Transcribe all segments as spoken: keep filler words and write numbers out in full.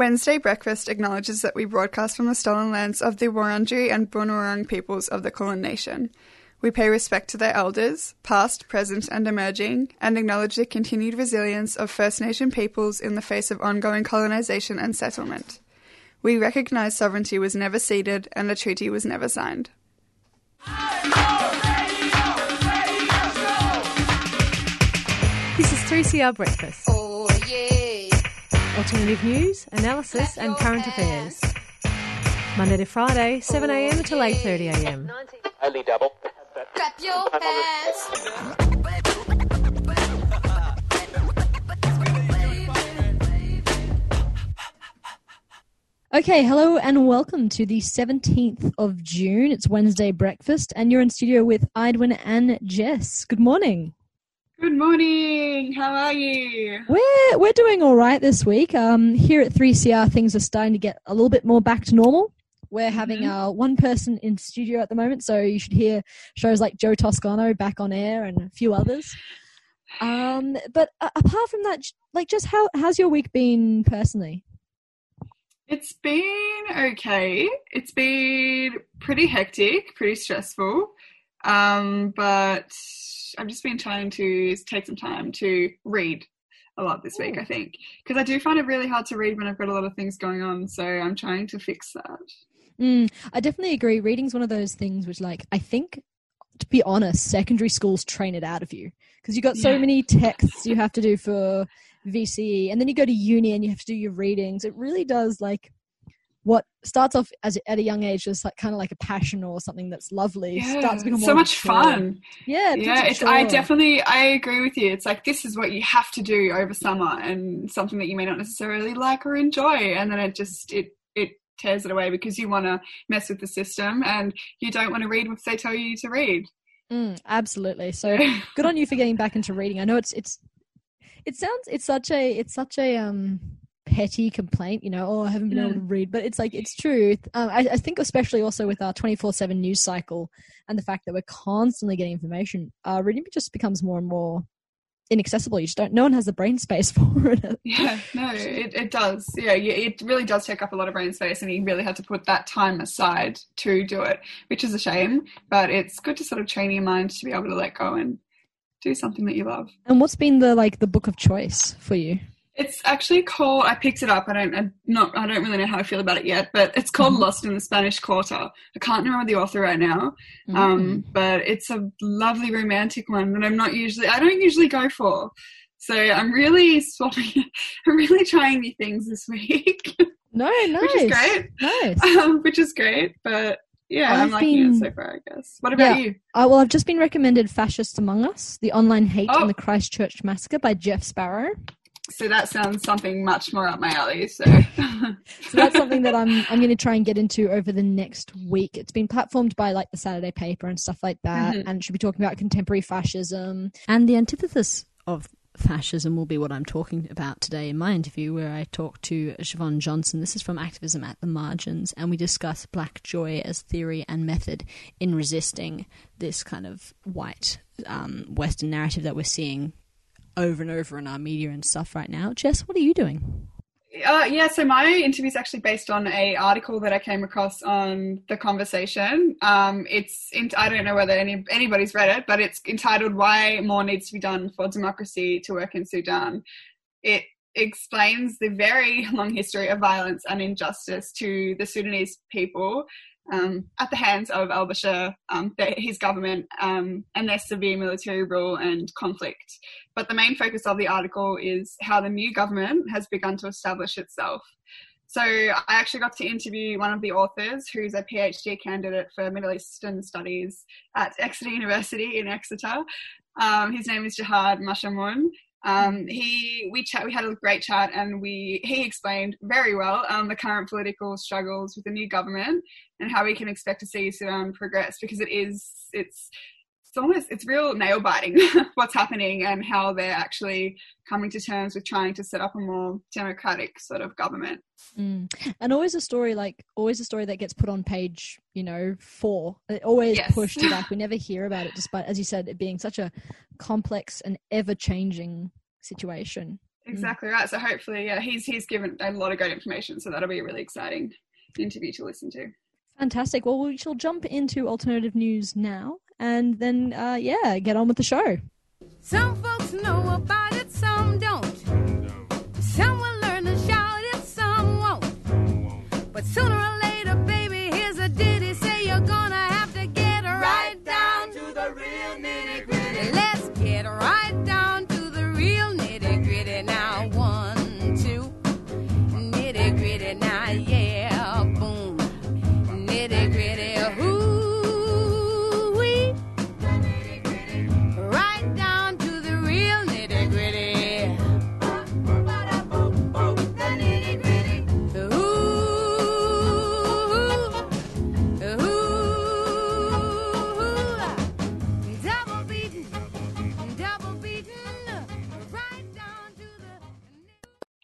Wednesday Breakfast acknowledges that we broadcast from the stolen lands of the Wurundjeri and Boonwurrung peoples of the Kulin Nation. We pay respect to their elders, past, present and emerging, and acknowledge the continued resilience of First Nation peoples in the face of ongoing colonisation and settlement. We recognise sovereignty was never ceded and a treaty was never signed. This is three C R Breakfast. Oh, yeah. Alternative news, analysis and current affairs. Monday to Friday, seven a.m. oh, to yeah. eight thirty a.m. Only double. Clap your hands. Okay, hello and welcome to the seventeenth of June. It's Wednesday Breakfast and you're in studio with Edwin and Jess. Good morning. Good morning. How are you? We're we're doing all right this week. Um, here at three C R, things are starting to get a little bit more back to normal. We're having mm-hmm. uh, one person in studio at the moment, so you should hear shows like Joe Toscano back on air and a few others. Um, but uh, apart from that, like, just how how's your week been personally? It's been okay. It's been pretty hectic, pretty stressful, um, but I've just been trying to take some time to read a lot this week, I think, because I do find it really hard to read when I've got a lot of things going on, so I'm trying to fix that. Mm, I definitely agree. Reading's one of those things which, like, I think, to be honest, secondary schools train it out of you because you've got so yeah. many texts you have to do for V C E, and then you go to uni and you have to do your readings. It really does, like, what starts off as at a young age as like kind of like a passion or something that's lovely yeah. starts becoming so much mature. fun. Yeah, it yeah. It's, I definitely I agree with you. It's like this is what you have to do over summer and something that you may not necessarily like or enjoy, and then it just it it tears it away because you want to mess with the system and you don't want to read what they tell you to read. Mm, absolutely. So good on you for getting back into reading. I know it's it's it sounds it's such a it's such a um. petty complaint, you know, oh, I haven't been yeah. able to read, but it's like, it's true. Um, I, I think especially also with our twenty-four seven news cycle and the fact that we're constantly getting information, uh, reading just becomes more and more inaccessible. You just don't, no one has the brain space for it. Yeah, no, it, it does. Yeah, it really does take up a lot of brain space and you really have to put that time aside to do it, which is a shame, but it's good to sort of train your mind to be able to let go and do something that you love. And what's been the, like, the book of choice for you? It's actually called, I picked it up, I don't I'm not, I don't really know how I feel about it yet, but it's called mm-hmm. Lost in the Spanish Quarter. I can't remember the author right now, mm-hmm. um, but it's a lovely romantic one that I'm not usually, I don't usually go for. So I'm really swapping, I'm really trying new things this week. No, nice. Which is great. Nice. Um, which is great, but yeah, I've I'm liking been... it so far, I guess. What about yeah. you? Uh, well, I've just been recommended Fascists Among Us, The Online Hate oh. and the Christchurch Massacre by Jeff Sparrow. So that sounds something much more up my alley. So, so that's something that I'm I'm going to try and get into over the next week. It's been platformed by like the Saturday Paper and stuff like that, mm-hmm. and it should be talking about contemporary fascism. And the antithesis of fascism will be what I'm talking about today in my interview, where I talk to Javon Johnson. This is from Activism at the Margins, and we discuss black joy as theory and method in resisting this kind of white um, Western narrative that we're seeing over and over in our media and stuff right now. Jess, what are you doing? Uh, yeah, so my interview is actually based on a article that I came across on the Conversation. Um, it's in, I don't know whether any anybody's read it, but it's entitled "Why More Needs to Be Done for Democracy to Work in Sudan." It explains the very long history of violence and injustice to the Sudanese people um, at the hands of al-Bashir, um, his government, um, and their severe military rule and conflict. But the main focus of the article is how the new government has begun to establish itself. So I actually got to interview one of the authors who's a PhD candidate for Middle Eastern Studies at Exeter University in Exeter. Um, his name is Jihad Mashamun. Um, he, we chat, we had a great chat and we, he explained very well, um, the current political struggles with the new government and how we can expect to see Sudan progress, because it is, it's, it's almost, it's real nail biting what's happening and how they're actually coming to terms with trying to set up a more democratic sort of government. Mm. And always a story, like always a story that gets put on page, you know, four, it always yes. pushed back. We never hear about it, despite, as you said, it being such a complex and ever-changing situation. Exactly right. So hopefully, yeah, he's he's given a lot of great information. So that'll be a really exciting interview to listen to. Fantastic. Well, we shall jump into alternative news now, and then uh, yeah, get on with the show. Some folks know about it, some don't. No. Some will learn to shout it, some won't. won't. But sooner or later, baby, here's a ditty. Say you're gonna have to get right, right down to the real nitty gritty. Let's get right down to the real nitty gritty now. One, two, nitty gritty now, yeah, boom, nitty gritty.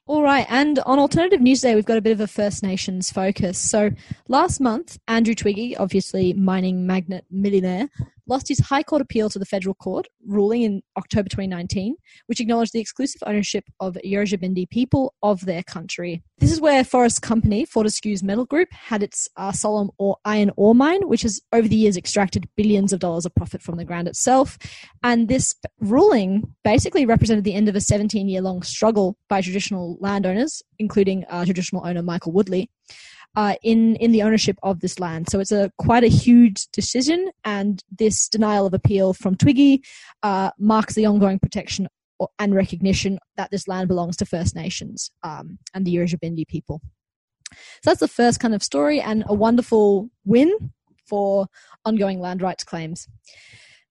All right, and on alternative news today, we've got a bit of a First Nations focus. So last month, Andrew Twiggy, obviously mining magnate millionaire, lost his High Court appeal to the federal court ruling in October twenty nineteen, which acknowledged the exclusive ownership of Yorizhbindi people of their country. This is where Forest Company, Fortescue's metal group, had its Arsalam or iron ore mine, which has over the years extracted billions of dollars of profit from the ground itself. And this ruling basically represented the end of a seventeen-year-long struggle by traditional landowners, including uh, traditional owner Michael Woodley, Uh, in, in the ownership of this land. So it's a quite a huge decision, and this denial of appeal from Twiggy uh, marks the ongoing protection or, and recognition that this land belongs to First Nations um, and the Yorizhbindi people. So that's the first kind of story, and a wonderful win for ongoing land rights claims.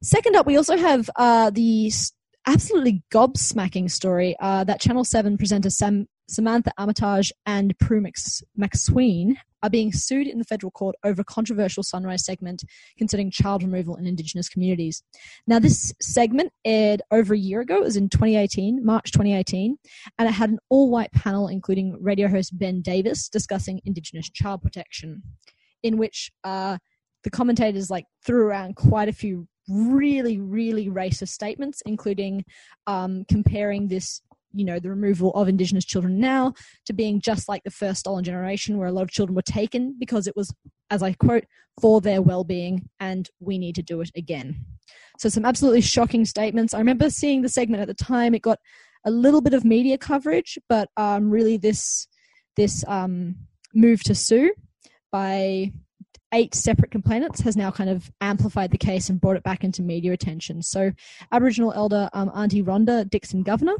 Second up, we also have uh, the absolutely gobsmacking story uh, that Channel seven presenter Sam Samantha Armitage and Prue McSween are being sued in the federal court over a controversial Sunrise segment concerning child removal in Indigenous communities. Now, this segment aired over a year ago. It was in twenty eighteen, March twenty eighteen, and it had an all-white panel including radio host Ben Davis discussing Indigenous child protection, in which uh, the commentators like threw around quite a few really, really racist statements, including um, comparing this you know, the removal of Indigenous children now to being just like the first stolen generation, where a lot of children were taken because it was, as I quote, for their well-being, and we need to do it again. So some absolutely shocking statements. I remember seeing the segment at the time. It got a little bit of media coverage, but um, really this this um, move to sue by eight separate complainants has now kind of amplified the case and brought it back into media attention. So Aboriginal elder um, Auntie Rhonda Dixon Governor,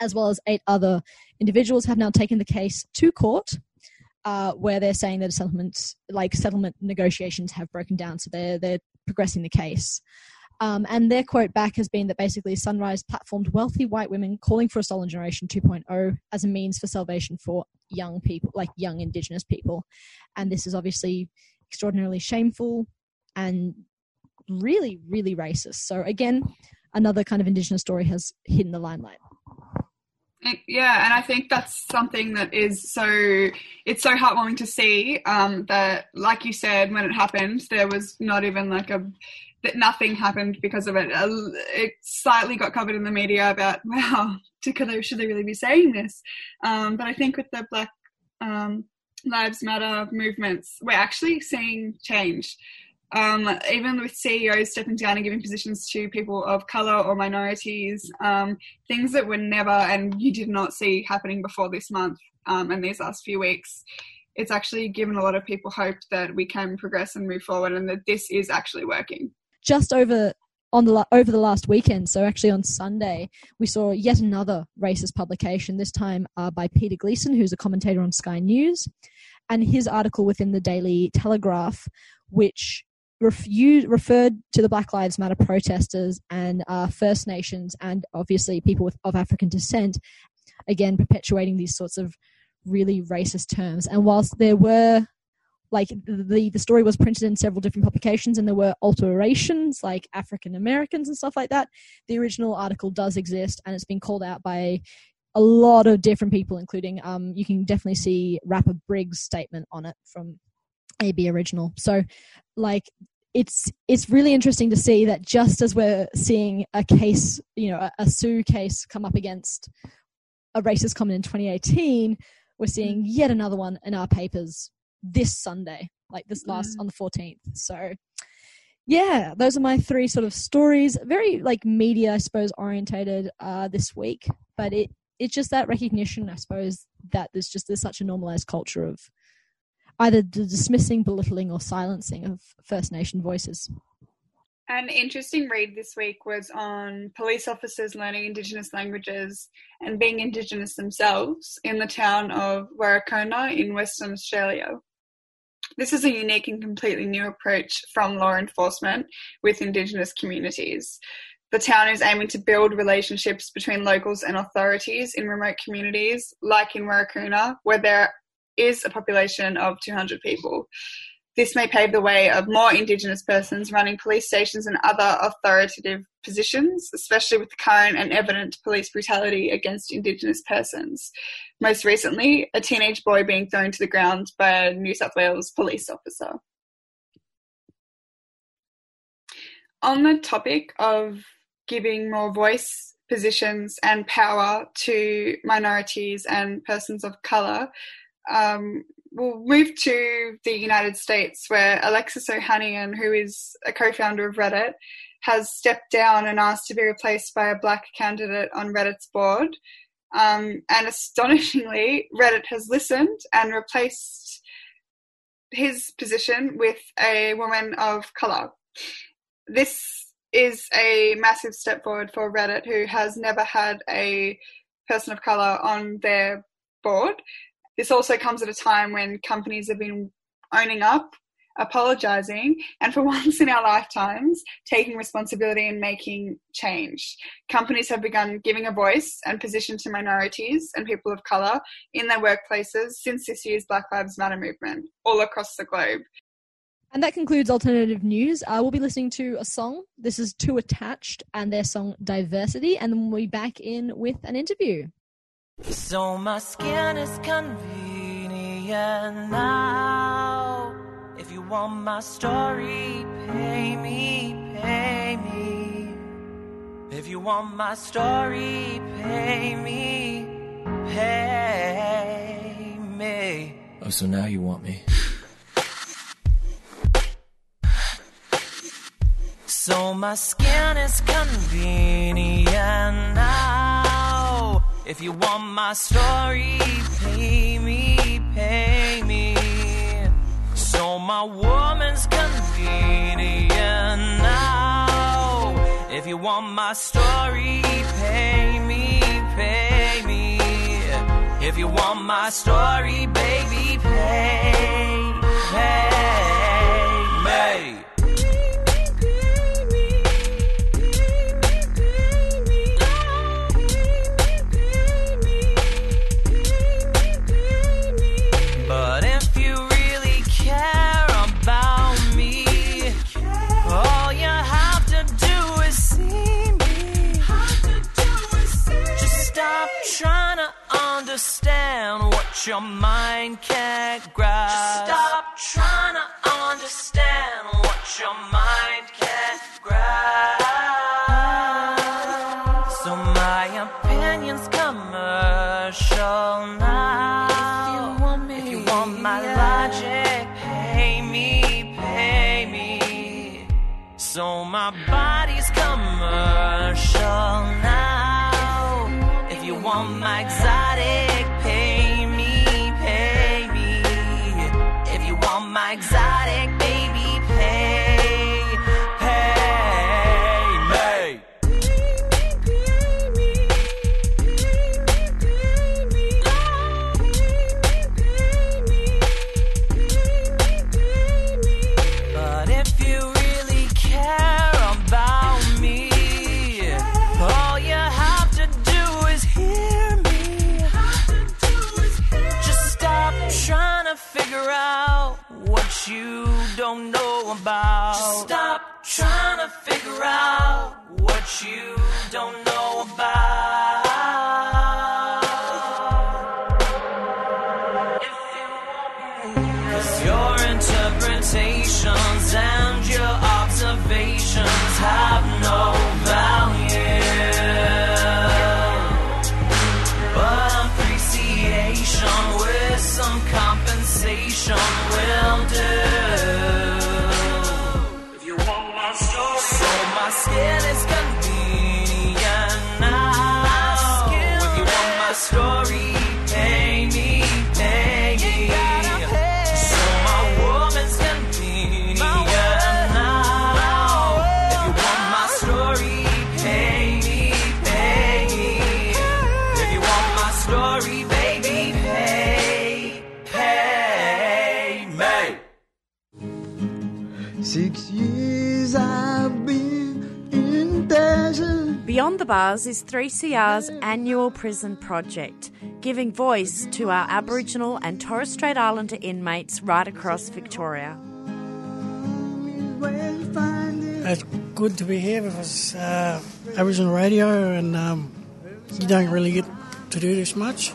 as well as eight other individuals, have now taken the case to court, uh, where they're saying that settlements, like settlement negotiations, have broken down. So they're they're progressing the case, um, and their quote back has been that basically Sunrise platformed wealthy white women calling for a stolen generation two point oh as a means for salvation for young people, like young Indigenous people, and this is obviously extraordinarily shameful and really, really racist. So again, another kind of Indigenous story has hidden the limelight. Yeah, and I think that's something that is so, it's so heartwarming to see um, that, like you said, when it happened, there was not even like a, that nothing happened because of it. It slightly got covered in the media about, wow, should they really be saying this? Um, but I think with the Black um, Lives Matter movements, we're actually seeing change. Um, even with C E Os stepping down and giving positions to people of colour or minorities, um, things that were never, and you did not see happening before this month um, and these last few weeks, it's actually given a lot of people hope that we can progress and move forward and that this is actually working. Just over on the over the last weekend, so actually on Sunday, we saw yet another racist publication, this time uh, by Peter Gleeson, who's a commentator on Sky News, and his article within the Daily Telegraph, which You referred to the Black Lives Matter protesters and uh, First Nations and obviously people with, of African descent, again, perpetuating these sorts of really racist terms. And whilst there were, like, the, the story was printed in several different publications and there were alterations like African Americans and stuff like that, the original article does exist and it's been called out by a lot of different people, including um, you can definitely see rapper Briggs' statement on it from A B Original. So, like, it's it's really interesting to see that just as we're seeing a case, you know, a, a sue case come up against a racist comment in twenty eighteen, we're seeing yet another one in our papers this Sunday, like this last, on the fourteenth. So yeah, those are my three sort of stories, very like media, I suppose, orientated uh, this week, but it, it's just that recognition, I suppose, that there's just, there's such a normalized culture of either dismissing, belittling, or silencing of First Nation voices. An interesting read this week was on police officers learning Indigenous languages and being Indigenous themselves in the town of Warakurna in Western Australia. This is a unique and completely new approach from law enforcement with Indigenous communities. The town is aiming to build relationships between locals and authorities in remote communities, like in Warakurna, where there is a population of two hundred people. This may pave the way of more Indigenous persons running police stations and other authoritative positions, especially with the current and evident police brutality against Indigenous persons. Most recently, a teenage boy being thrown to the ground by a New South Wales police officer. On the topic of giving more voice, positions and power to minorities and persons of colour, um, we'll move to the United States, where Alexis Ohanian, who is a co-founder of Reddit, has stepped down and asked to be replaced by a black candidate on Reddit's board. Um, and astonishingly, Reddit has listened and replaced his position with a woman of colour. This is a massive step forward for Reddit, who has never had a person of colour on their board. This also comes at a time when companies have been owning up, apologising, and for once in our lifetimes, taking responsibility and making change. Companies have begun giving a voice and position to minorities and people of colour in their workplaces since this year's Black Lives Matter movement all across the globe. And that concludes alternative news. Uh, we'll be listening to a song. This is Too Attached and their song Diversity, and then we'll be back in with an interview. So my skin is convenient now. If you want my story, pay me, pay me. If you want my story, pay me, pay me. Oh, so now you want me. So my skin is convenient now. If you want my story, pay me, pay me. So my woman's convenient now. If you want my story, pay me, pay me. If you want my story, baby, pay, pay, pay. Understand what your mind can't grasp. Stop trying to understand what your mind can't grasp. So my opinion's commercial now. If you want me, if you want my logic, pay me, pay me. So my body's commercial now. If you want my exotic, my exotic baby, pay, pay, pay. But if you really care about me, all you have to do is hear me. Just stop trying to figure out what you don't know about. Just stop trying to figure out what you don't know about. Cause your interpretations and your observations have no value. But conversation will do. If you want my soul, so my skin is convenient now. My skin, if you want my story, pay me, pay me. So my woman's convenient my now. My if you want my story, pay me, pay me. If you want my story, baby, pay, pay me. Six years I've been in desert. Beyond the Bars is three C R's annual prison project, giving voice to our Aboriginal and Torres Strait Islander inmates right across Victoria. It's good to be here because uh, Aboriginal radio and um, you don't really get to do this much.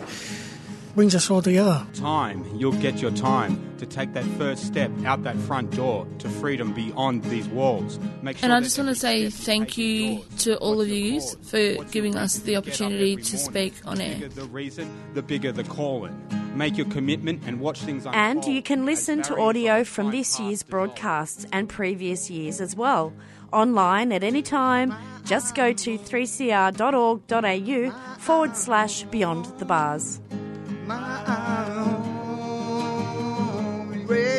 Brings us all together. Time, you'll get your time to take that first step out that front door to freedom beyond these walls. Make sure and I just want to say thank you to all of you for giving us the opportunity to speak on air. The bigger the reason, the bigger the calling. Make your commitment and watch things unfold. And you can listen to audio from this year's broadcasts and previous years as well. Online at any time, just go to three c r dot org.au forward slash beyond the bars.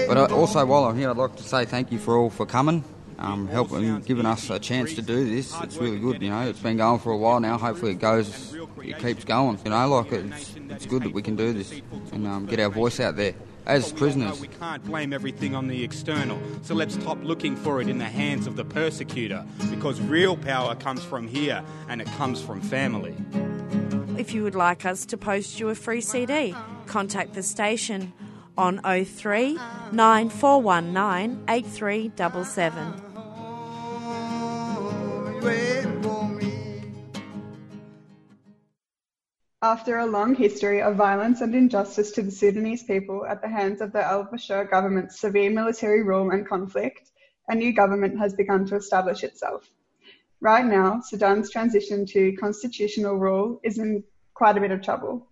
But also, while I'm here, I'd like to say thank you for all for coming, um, helping, giving us a chance to do this. It's really good, you know. It's been going for a while now. Hopefully, it goes, it keeps going. You know, like it's, it's good that we can do this and um, get our voice out there. As prisoners, we can't blame everything on the external, so let's stop looking for it in the hands of the persecutor, because real power comes from here and it comes from family. If you would like us to post you a free C D, contact the station on oh three nine four one nine eight three seven seven. After a long history of violence and injustice to the Sudanese people at the hands of the al-Bashir government's severe military rule and conflict, a new government has begun to establish itself. Right now, Sudan's transition to constitutional rule is in quite a bit of trouble.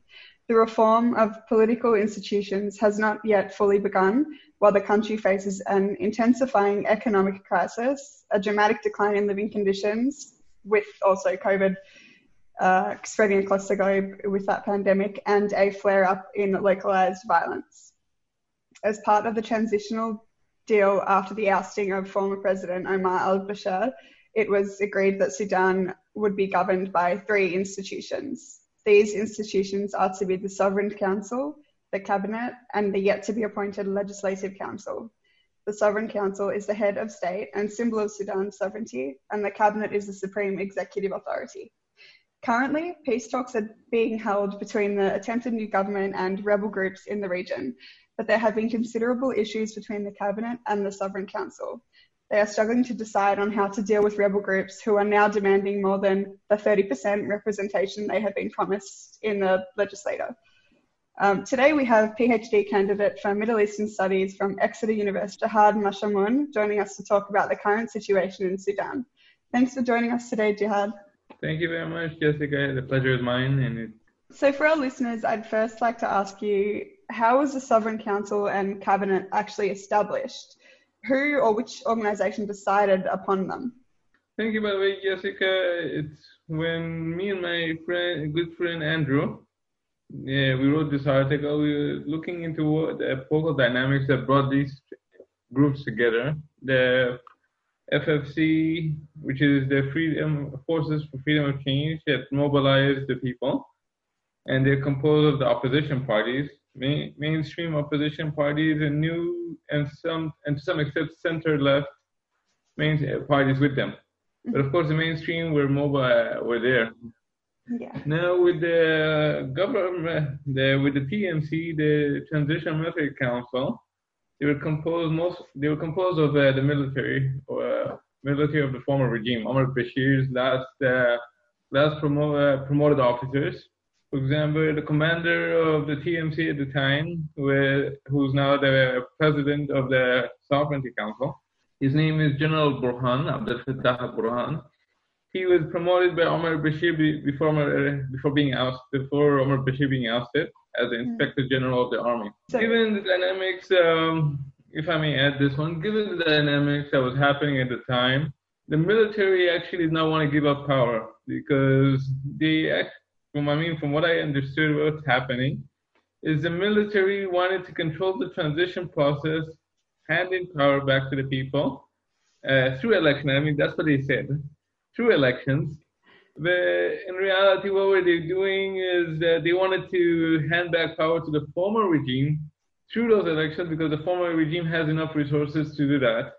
The reform of political institutions has not yet fully begun, while the country faces an intensifying economic crisis, a dramatic decline in living conditions, with also COVID uh, spreading across the globe with that pandemic, and a flare-up in localised violence. As part of the transitional deal after the ousting of former President Omar al-Bashir, it was agreed that Sudan would be governed by three institutions. These institutions are to be the Sovereign Council, the Cabinet, and the yet-to-be-appointed Legislative Council. The Sovereign Council is the head of state and symbol of Sudan's sovereignty, and the Cabinet is the supreme executive authority. Currently, peace talks are being held between the attempted new government and rebel groups in the region, but there have been considerable issues between the Cabinet and the Sovereign Council. They are struggling to decide on how to deal with rebel groups who are now demanding more than the thirty percent representation they have been promised in the legislature. Um, today we have PhD candidate for Middle Eastern Studies from Exeter University, Jihad Mashamun, joining us to talk about the current situation in Sudan. Thanks for joining us today, Jihad. Thank you very much, Jessica. The pleasure is mine. And it... So for our listeners, I'd first like to ask you, how was the Sovereign Council and Cabinet actually established? Who or which organisation decided upon them? Thank you, by the way, Jessica. It's when me and my friend, good friend Andrew, yeah, we wrote this article. We were looking into what the political dynamics that brought these groups together. The F F C, which is the Freedom Forces for Freedom of Change, that mobilized the people, and they're composed of the opposition parties. Main, mainstream opposition parties and new and some and to some extent center-left main parties with them, but of course the mainstream were mobile were there. Yeah. Now with the government, the, with the T M C, the Transitional Military Council, they were composed most they were composed of uh, the military or uh, military of the former regime, Omar al-Bashir's last uh, last promo, uh, promoted officers. For example, the commander of the T M C at the time, who's now the president of the Sovereignty Council, his name is General Burhan, Abdel Fattah Burhan. he was promoted by Omar al-Bashir before, before being ousted, before Omar al-Bashir being ousted as the Inspector General of the Army. So, given the dynamics, um, if I may add this one, given the dynamics that was happening at the time, the military actually did not want to give up power because they, from I mean, from what I understood, what was happening is the military wanted to control the transition process, handing power back to the people uh, through election. I mean, that's what they said, through elections. But in reality, what were they doing is that they wanted to hand back power to the former regime through those elections because the former regime has enough resources to do that.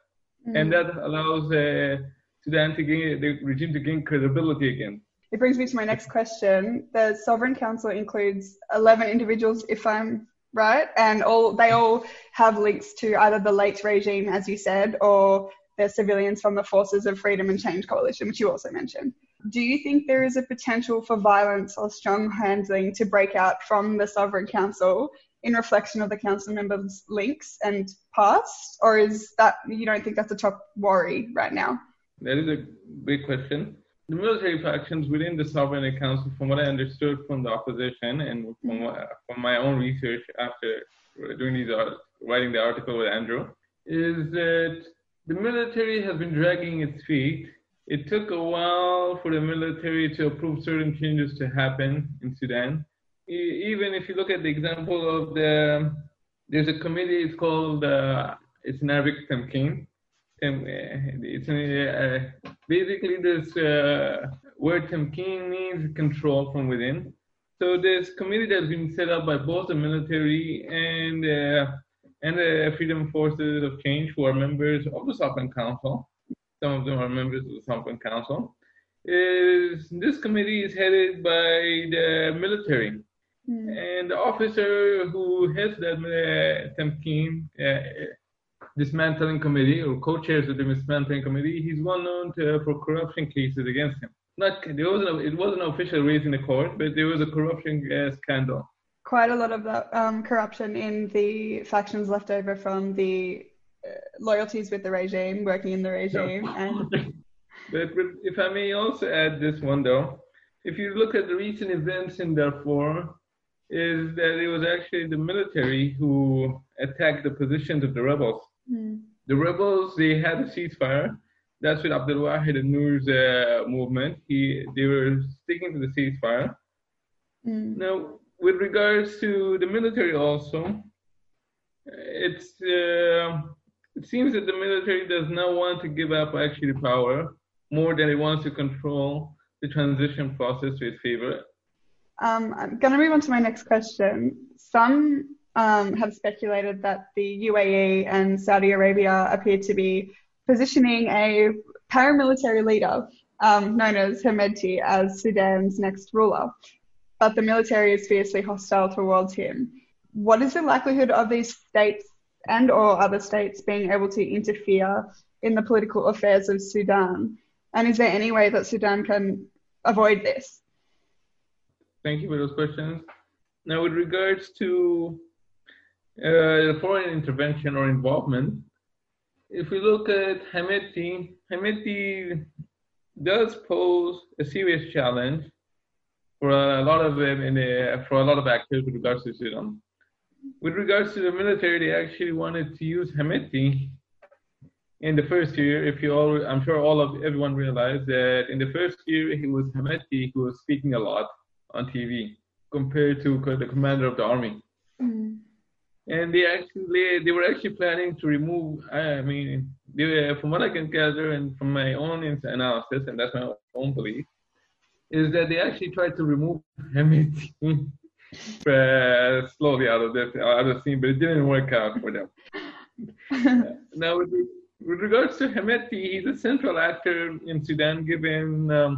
Mm. And that allows uh, Sudan to gain, the regime to gain credibility again. It brings me to my next question. The Sovereign Council includes eleven individuals, if I'm right, and all they all have links to either the late regime, as you said, or they're civilians from the Forces of Freedom and Change Coalition, which you also mentioned. Do you think there is a potential for violence or strong handling to break out from the Sovereign Council in reflection of the council members' links and past, or is that you don't think that's a top worry right now? That is a big question. The military factions within the Sovereign Council, from what I understood from the opposition and from, uh, from my own research after doing these art- writing the article with Andrew, is that the military has been dragging its feet. It took a while for the military to approve certain changes to happen in Sudan. E- even if you look at the example of the, there's a committee, it's called, uh, it's in Arabic, Temkin. Um, it's uh, basically this uh, word Temkin means control from within. So this committee that's been set up by both the military and uh, and the Freedom Forces of Change, who are members of the Sovereign Council. Some of them are members of the Sovereign Council. Is this committee is headed by the military, mm. and the officer who heads that uh, Temkin. Uh, dismantling committee or co-chairs of the dismantling committee, he's well known to, uh, for corruption cases against him. Not there wasn't a, it wasn't an official raise in the court, but there was a corruption uh, scandal. Quite a lot of that um, corruption in the factions left over from the uh, loyalties with the regime, working in the regime. Yeah. And... but if I may also add this one though, if you look at the recent events in Darfur, is that it was actually the military who attacked the positions of the rebels. Mm. The rebels, they had a ceasefire. That's with Abdel Wahid al-Nour's uh, movement. He, they were sticking to the ceasefire. Mm. Now, with regards to the military also, it's uh, it seems that the military does not want to give up actually the power more than it wants to control the transition process to its favor. Um, I'm going to move on to my next question. Some... Um, have speculated that the U A E and Saudi Arabia appear to be positioning a paramilitary leader um, known as Hemedti as Sudan's next ruler, but the military is fiercely hostile towards him. What is the likelihood of these states and or other states being able to interfere in the political affairs of Sudan? And is there any way that Sudan can avoid this? Thank you for those questions. Now, with regards to Uh, foreign intervention or involvement. If we look at Hemedti, Hemedti does pose a serious challenge for a lot of um, in a, for a lot of actors with regards to Sudan. With regards to the military, they actually wanted to use Hemedti in the first year. If you all, I'm sure all of everyone realized that in the first year it was Hemedti who was speaking a lot on T V compared to the commander of the army. Mm. And they actually, they were actually planning to remove, I mean, they were, from what I can gather and from my own analysis, and that's my own belief, is that they actually tried to remove Hemedti uh, slowly out of this, out of the scene, but it didn't work out for them. Now, with, with regards to Hemedti, he's a central actor in Sudan given um,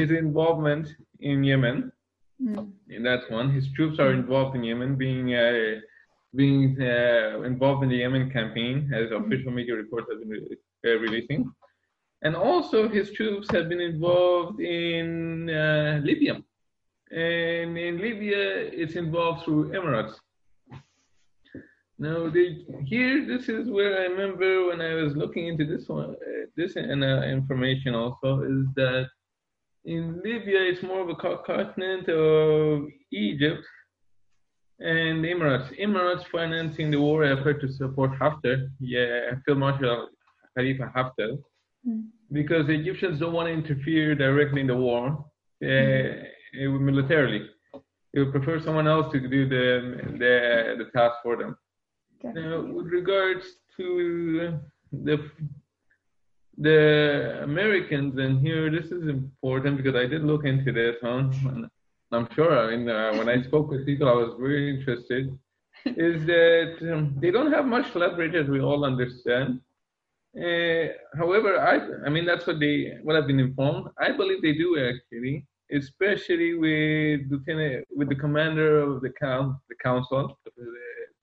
his involvement in Yemen. Mm. And that's one. His troops are involved in Yemen, being a... Uh, being uh, involved in the Yemen campaign, as official media reports have been re- uh, releasing. And also his troops have been involved in uh, Libya. And in Libya, it's involved through Emirates. Now, they, here, this is where I remember when I was looking into this one, uh, this and uh, information also, is that In Libya, it's more of a continent of Egypt and Emirates. Emirates financing the war effort to support Haftar, yeah, Field Marshal Khalifa Haftar, mm. because the Egyptians don't want to interfere directly in the war uh, mm. militarily. They would prefer someone else to do the the, the task for them. Okay. Now, with regards to the the Americans, and here this is important because I did look into this, huh? And I'm sure, I mean, uh, when I spoke with people, I was very interested, is that um, they don't have much leverage, as we all understand. Uh, however, I, I mean, that's what they, what I've been informed. I believe they do actually, especially with Lieutenant, with the commander of the count, the council, the,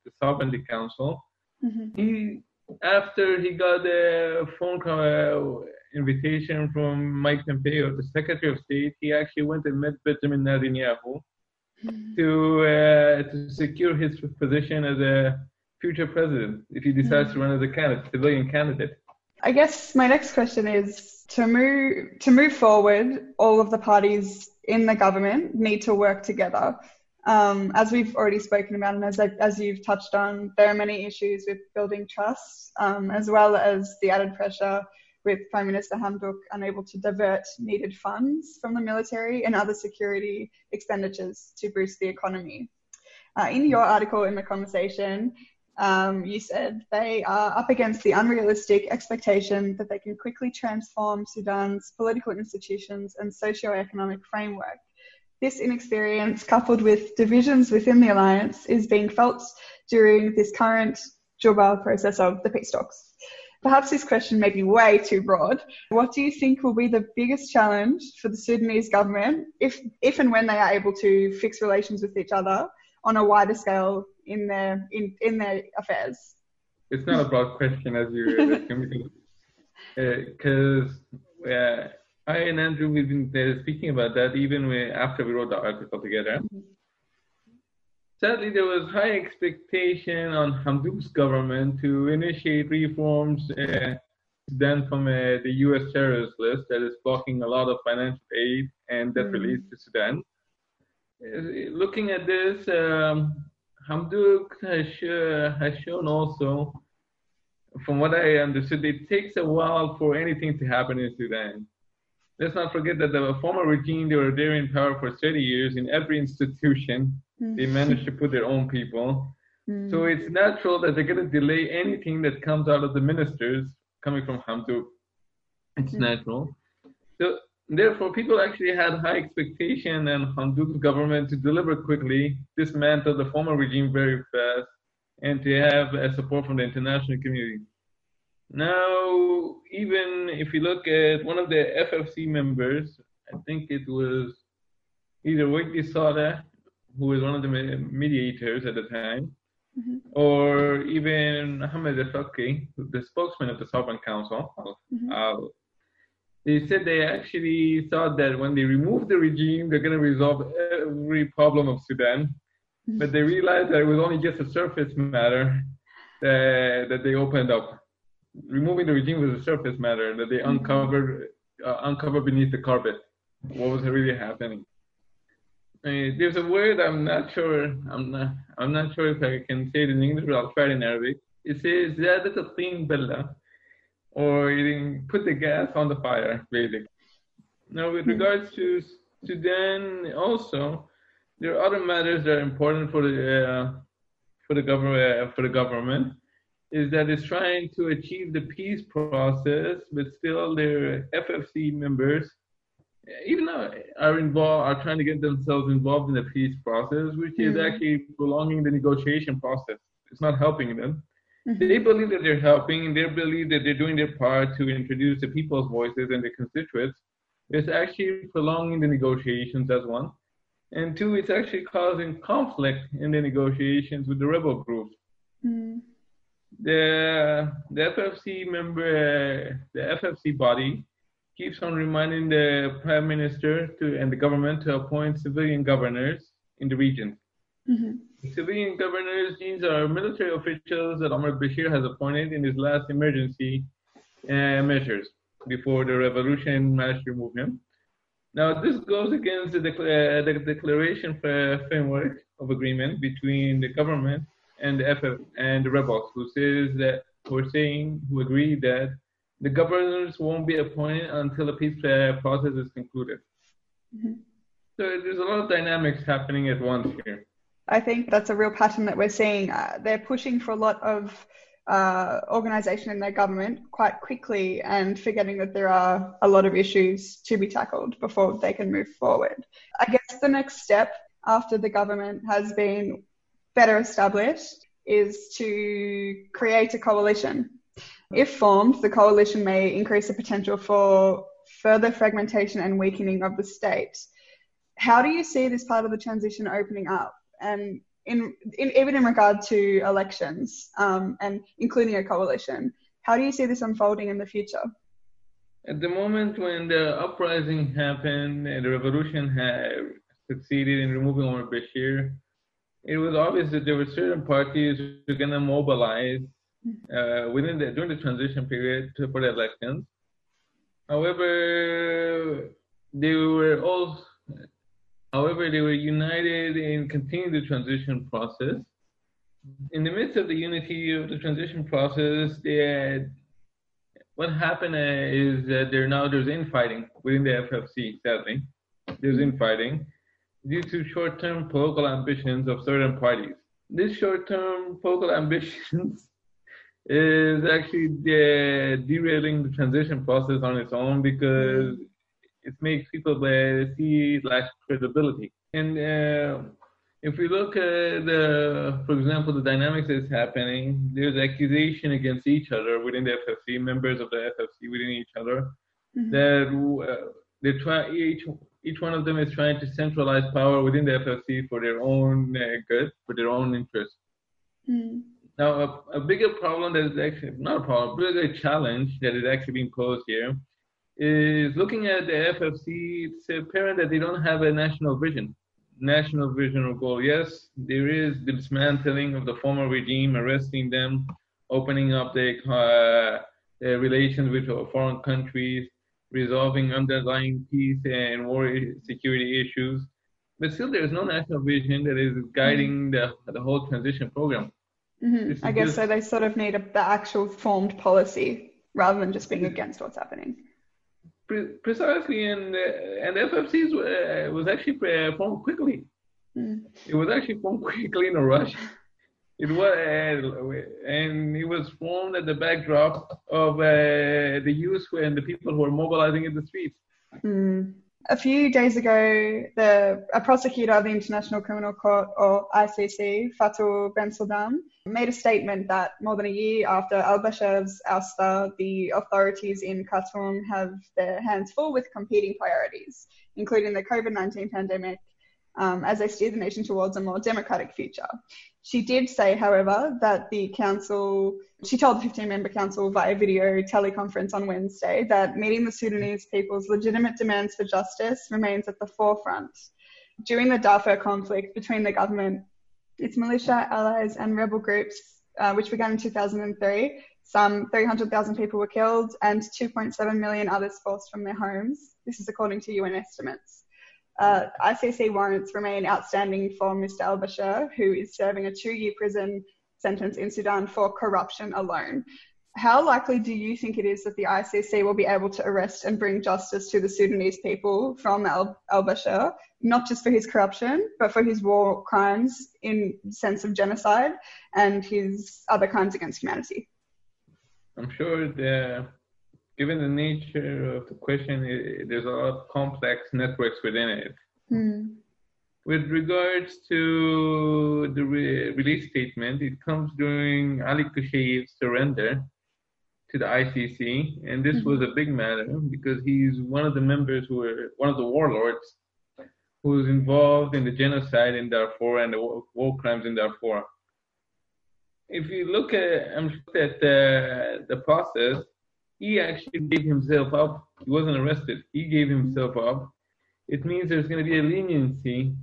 the Sovereignty Council. Mm-hmm. He, after he got a phone call, uh, invitation from Mike Pompeo, the Secretary of State, he actually went and met Benjamin Netanyahu mm-hmm. to uh, to secure his position as a future president if he decides mm-hmm. to run as a candidate, civilian candidate. I guess my next question is to move to move forward. All of the parties in the government need to work together. Um, as we've already spoken about, and as, as you've touched on, there are many issues with building trust, um, as well as the added pressure with Prime Minister Hamdok unable to divert needed funds from the military and other security expenditures to boost the economy. Uh, in your article in the Conversation, um, you said they are up against the unrealistic expectation that they can quickly transform Sudan's political institutions and socio-economic framework. This inexperience, coupled with divisions within the alliance, is being felt during this current Juba process of the peace talks. Perhaps this question may be way too broad. What do you think will be the biggest challenge for the Sudanese government if, if and when they are able to fix relations with each other on a wider scale in their in, in their affairs? It's not a broad question, as you assume, because. Uh, uh, I and Andrew, we've been speaking about that even after we wrote the article together. Mm-hmm. Sadly, there was high expectation on Hamdok's government to initiate reforms uh, then from uh, the U S terrorist list that is blocking a lot of financial aid and debt mm-hmm. release to Sudan. Uh, looking at this, um, Hamdok has, uh, has shown also, from what I understood, it takes a while for anything to happen in Sudan. Let's not forget that the former regime, they were there in power for thirty years. In every institution, mm. they managed to put their own people. Mm. So it's natural that they're going to delay anything that comes out of the ministers coming from Hamdok. It's mm. natural. So therefore, people actually had high expectation and Hamdok's government to deliver quickly, dismantle the former regime very fast, and to have uh, support from the international community. Now, even if you look at one of the F F C members, I think it was either Wiggy Sada, who was one of the mediators at the time, mm-hmm. or even Ahmed Afaki, the spokesman of the Sovereign Council, mm-hmm. uh, they said they actually thought that when they remove the regime, they're going to resolve every problem of Sudan. Mm-hmm. But they realized that it was only just a surface matter that, that they opened up. Removing the regime was a surface matter that they uncovered, uh, uncovered beneath the carpet what was really happening. Uh, there's a word I'm not sure. I'm not. I'm not sure if I can say it in English, but I'll try it in Arabic. It says "Zadat al-Tin Bella," or you put the gas on the fire, basically. Now, with regards to Sudan, also there are other matters that are important for the uh, for the government uh, for the government. Is that it's trying to achieve the peace process, but still their F F C members, even though are involved, are trying to get themselves involved in the peace process, which mm-hmm. is actually prolonging the negotiation process. It's not helping them. Mm-hmm. They believe that they're helping, and they believe that they're doing their part to introduce the people's voices and their constituents. It's actually prolonging the negotiations, that's one. And two, it's actually causing conflict in the negotiations with the rebel groups. Mm-hmm. The, the F F C member, uh, the F F C body keeps on reminding the Prime Minister to, and the government to appoint civilian governors in the region. Mm-hmm. Civilian governors, these are military officials that Omar al-Bashir has appointed in his last emergency uh, measures before the revolution managed to remove him. Now, this goes against the, decla- the declaration framework of agreement between the government and the F F and the rebels, who says that, who are saying, who agree that the governors won't be appointed until the peace process is concluded. Mm-hmm. So there's a lot of dynamics happening at once here. I think that's a real pattern that we're seeing. Uh, they're pushing for a lot of uh, organisation in their government quite quickly and forgetting that there are a lot of issues to be tackled before they can move forward. I guess the next step after the government has been better established is to create a coalition. If formed, the coalition may increase the potential for further fragmentation and weakening of the state. How do you see this part of the transition opening up? And in, in, even in regard to elections um, and including a coalition, how do you see this unfolding in the future? At the moment when the uprising happened and the revolution had succeeded in removing Omar al-Bashir, it was obvious that there were certain parties who were going to mobilize uh, within the, during the transition period for the elections. However, they were all... However, they were united in continuing the transition process. In the midst of the unity of the transition process, they had, what happened is that there now there's infighting within the F F C, sadly. There's infighting due to short-term political ambitions of certain parties. This short-term political ambitions is actually de- derailing the transition process on its own because it makes people see lack of credibility. And uh, if we look at, the, for example, the dynamics that's happening, there's accusation against each other within the F F C, members of the F F C within each other, mm-hmm. that uh, they try, each, each one of them is trying to centralize power within the F F C for their own uh, good, for their own interest. Mm-hmm. Now, a, a bigger problem that is actually, not a problem, but a challenge that is actually being posed here is looking at the F F C, it's apparent that they don't have a national vision. National vision or goal, yes, there is the dismantling of the former regime, arresting them, opening up their, uh, their relations with foreign countries, resolving underlying peace and war security issues. But still there is no national vision that is guiding the, the whole transition program. Mm-hmm. I guess just, so they sort of need a, the actual formed policy rather than just being against what's happening. Precisely, and uh, and F F Cs uh, was actually uh, formed quickly. Mm. It was actually formed quickly in a rush. It was, uh, and it was formed at the backdrop of uh, the youth and the people who are mobilizing in the streets. Mm. A few days ago, the a prosecutor of the International Criminal Court, or I C C, Fatou Bensouda, made a statement that more than a year after al-Bashir's ouster, the authorities in Khartoum have their hands full with competing priorities, including the covid nineteen pandemic, um, as they steer the nation towards a more democratic future. She did say, however, that the council, she told the fifteen-member council via video teleconference on Wednesday that meeting the Sudanese people's legitimate demands for justice remains at the forefront. During the Darfur conflict between the government, its militia, allies and rebel groups, uh, which began in two thousand three, some three hundred thousand people were killed and two point seven million others forced from their homes. This is according to U N estimates. Uh, I C C warrants remain outstanding for Mister al-Bashir, who is serving a two-year prison sentence in Sudan for corruption alone. How likely do you think it is that the I C C will be able to arrest and bring justice to the Sudanese people from al- al-Bashir, not just for his corruption, but for his war crimes in the sense of genocide and his other crimes against humanity? I'm sure the... Given the nature of the question, it, there's a lot of complex networks within it. Mm. With regards to the re- release statement, it comes during Ali Kushayev's surrender to the I C C, and this mm. was a big matter because he's one of the members who were one of the warlords who was involved in the genocide in Darfur and the war, war crimes in Darfur. If you look at, I'm sure at the, the process. He actually gave himself up. He wasn't arrested. He gave himself up. It means there's going to be a leniency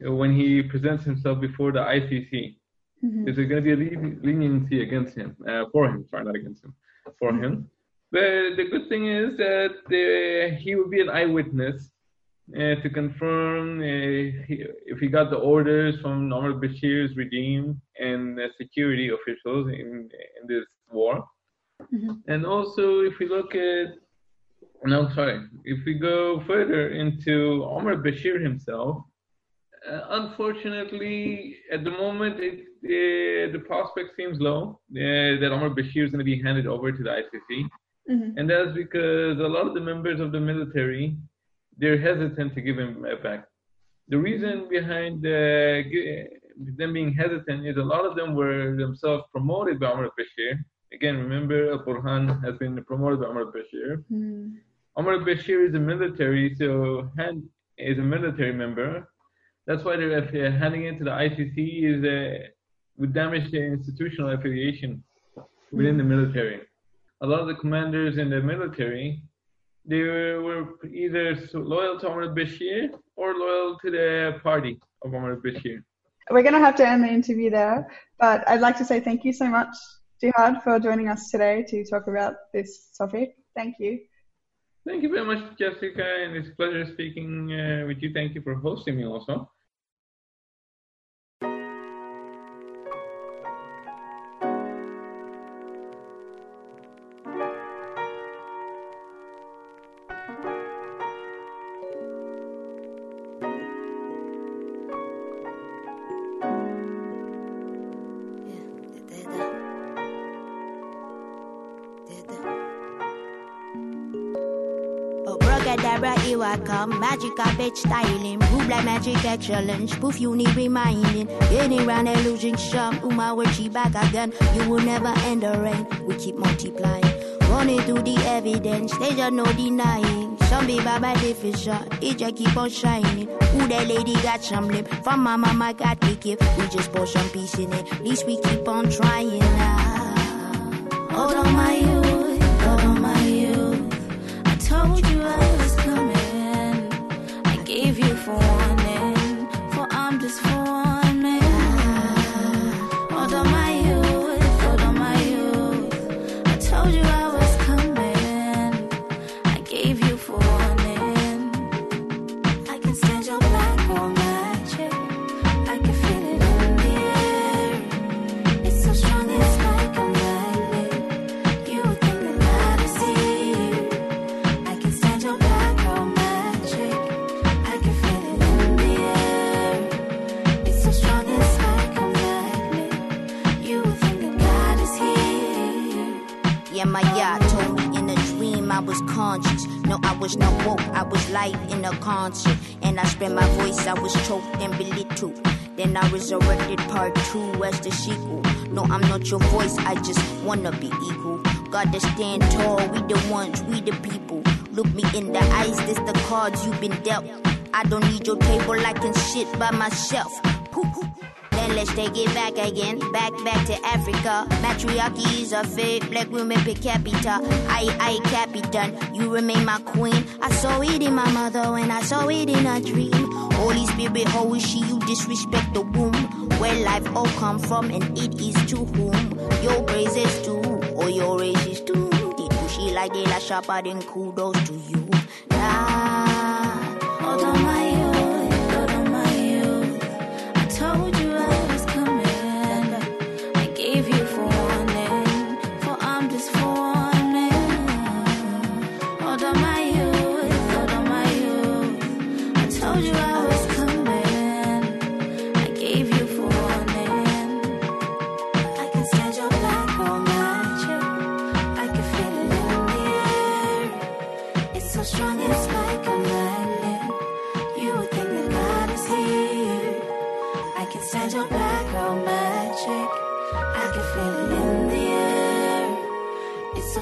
when he presents himself before the I C C. Mm-hmm. There's going to be a leniency against him, uh, for him, sorry, not against him, for mm-hmm. him. But the good thing is that uh, he will be an eyewitness uh, to confirm uh, he, if he got the orders from Omar al-Bashir's regime and uh, security officials in, in this war. Mm-hmm. And also, if we look at, no, sorry, if we go further into Omar al-Bashir himself, uh, unfortunately, at the moment, it, uh, the prospect seems low uh, that Omar al-Bashir is going to be handed over to the I C C. Mm-hmm. And that's because a lot of the members of the military, they're hesitant to give him back. The reason behind uh, them being hesitant is a lot of them were themselves promoted by Omar al-Bashir. Again, remember, Al-Burhan has been promoted by Omar al-Bashir. Mm. Omar al-Bashir is a military, so hand, is a military member. That's why they're uh, handing it to the I C C is uh, would damage their institutional affiliation within mm. the military. A lot of the commanders in the military, they were either loyal to Omar al-Bashir or loyal to the party of Omar al-Bashir. We're going to have to end the interview there, but I'd like to say thank you so much, Jihad, for joining us today to talk about this topic. Thank you. Thank you very much, Jessica, and it's a pleasure speaking uh, with you. Thank you for hosting me also. Come magical bitch styling, who black magic excellence, poof you need reminding. Getting round and losing some, Uma will she back again. You will never end the rain, we keep multiplying. Running through the evidence, there's no denying. Some be by deficient, it just keep on shining. Ooh, that lady got some lip, from my mama got the gift. We just pour some peace in it, at least we keep on trying now. Hold on my youth, hold on my youth, I told you I was coming. Give you for warning, for I'm just for warning. Hold on my youth, hold on my youth, I told you I was coming, I gave you for warning. I can stand your black or magic, I can feel it in the air. It's so strong, it's like a magnet, you think that I deceive. I can stand your black or magic, was conscious. No, I was not woke. I was live in a concert. And I spent my voice. I was choked and belittled. Then I resurrected part two as the sequel. No, I'm not your voice. I just wanna be equal. Gotta stand tall. We the ones. We the people. Look me in the eyes. This the cards you've been dealt. I don't need your table. I can sit by myself. Poo poo. Then let's take it back again, back, back to Africa. Matriarchy is a fate, black women per capita. I, I, Capitan, you remain my queen. I saw it in my mother when I saw it in a dream. Holy Spirit, how is she? You disrespect the womb. Where life all come from and it is to whom. Your grace is to, or your race is to. Did you she like it, I sharper than kudos to you. Nah, hold on my youth, hold on my youth. I told you.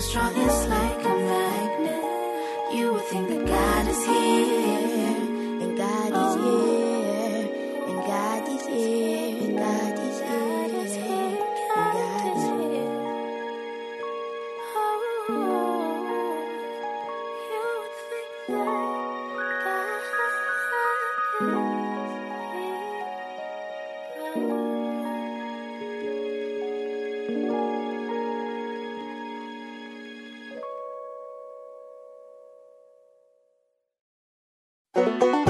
Strong is like a magnet. You would think that God is here, and God is here, and God is here, and God is here, and God is here. Oh, you would think that God is here. Thank you.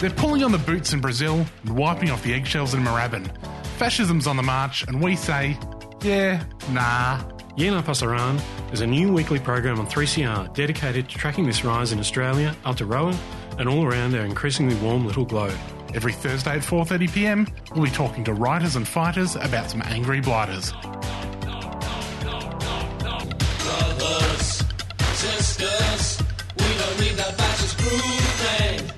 They're pulling on the boots in Brazil and wiping off the eggshells in Moorabbin. Fascism's on the march and we say, yeah, nah. Yena Passaran is a new weekly program on three C R dedicated to tracking this rise in Australia, Aotearoa and all around our increasingly warm little globe. Every Thursday at four thirty p m, we'll be talking to writers and fighters about some angry blighters. Brothers, sisters, we don't need that fascist groove, man.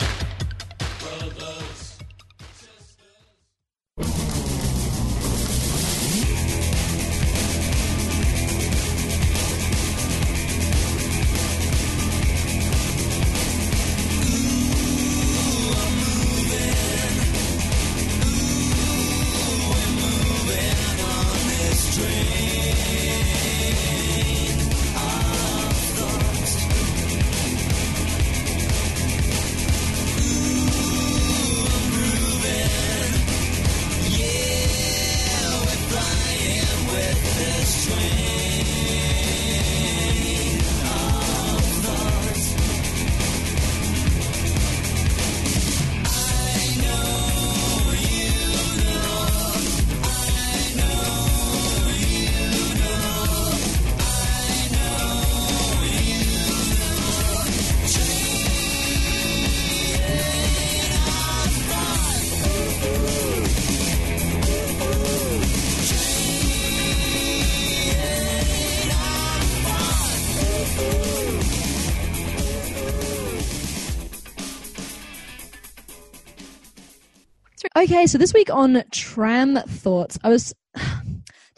Okay, so this week on Tram Thoughts, I was, to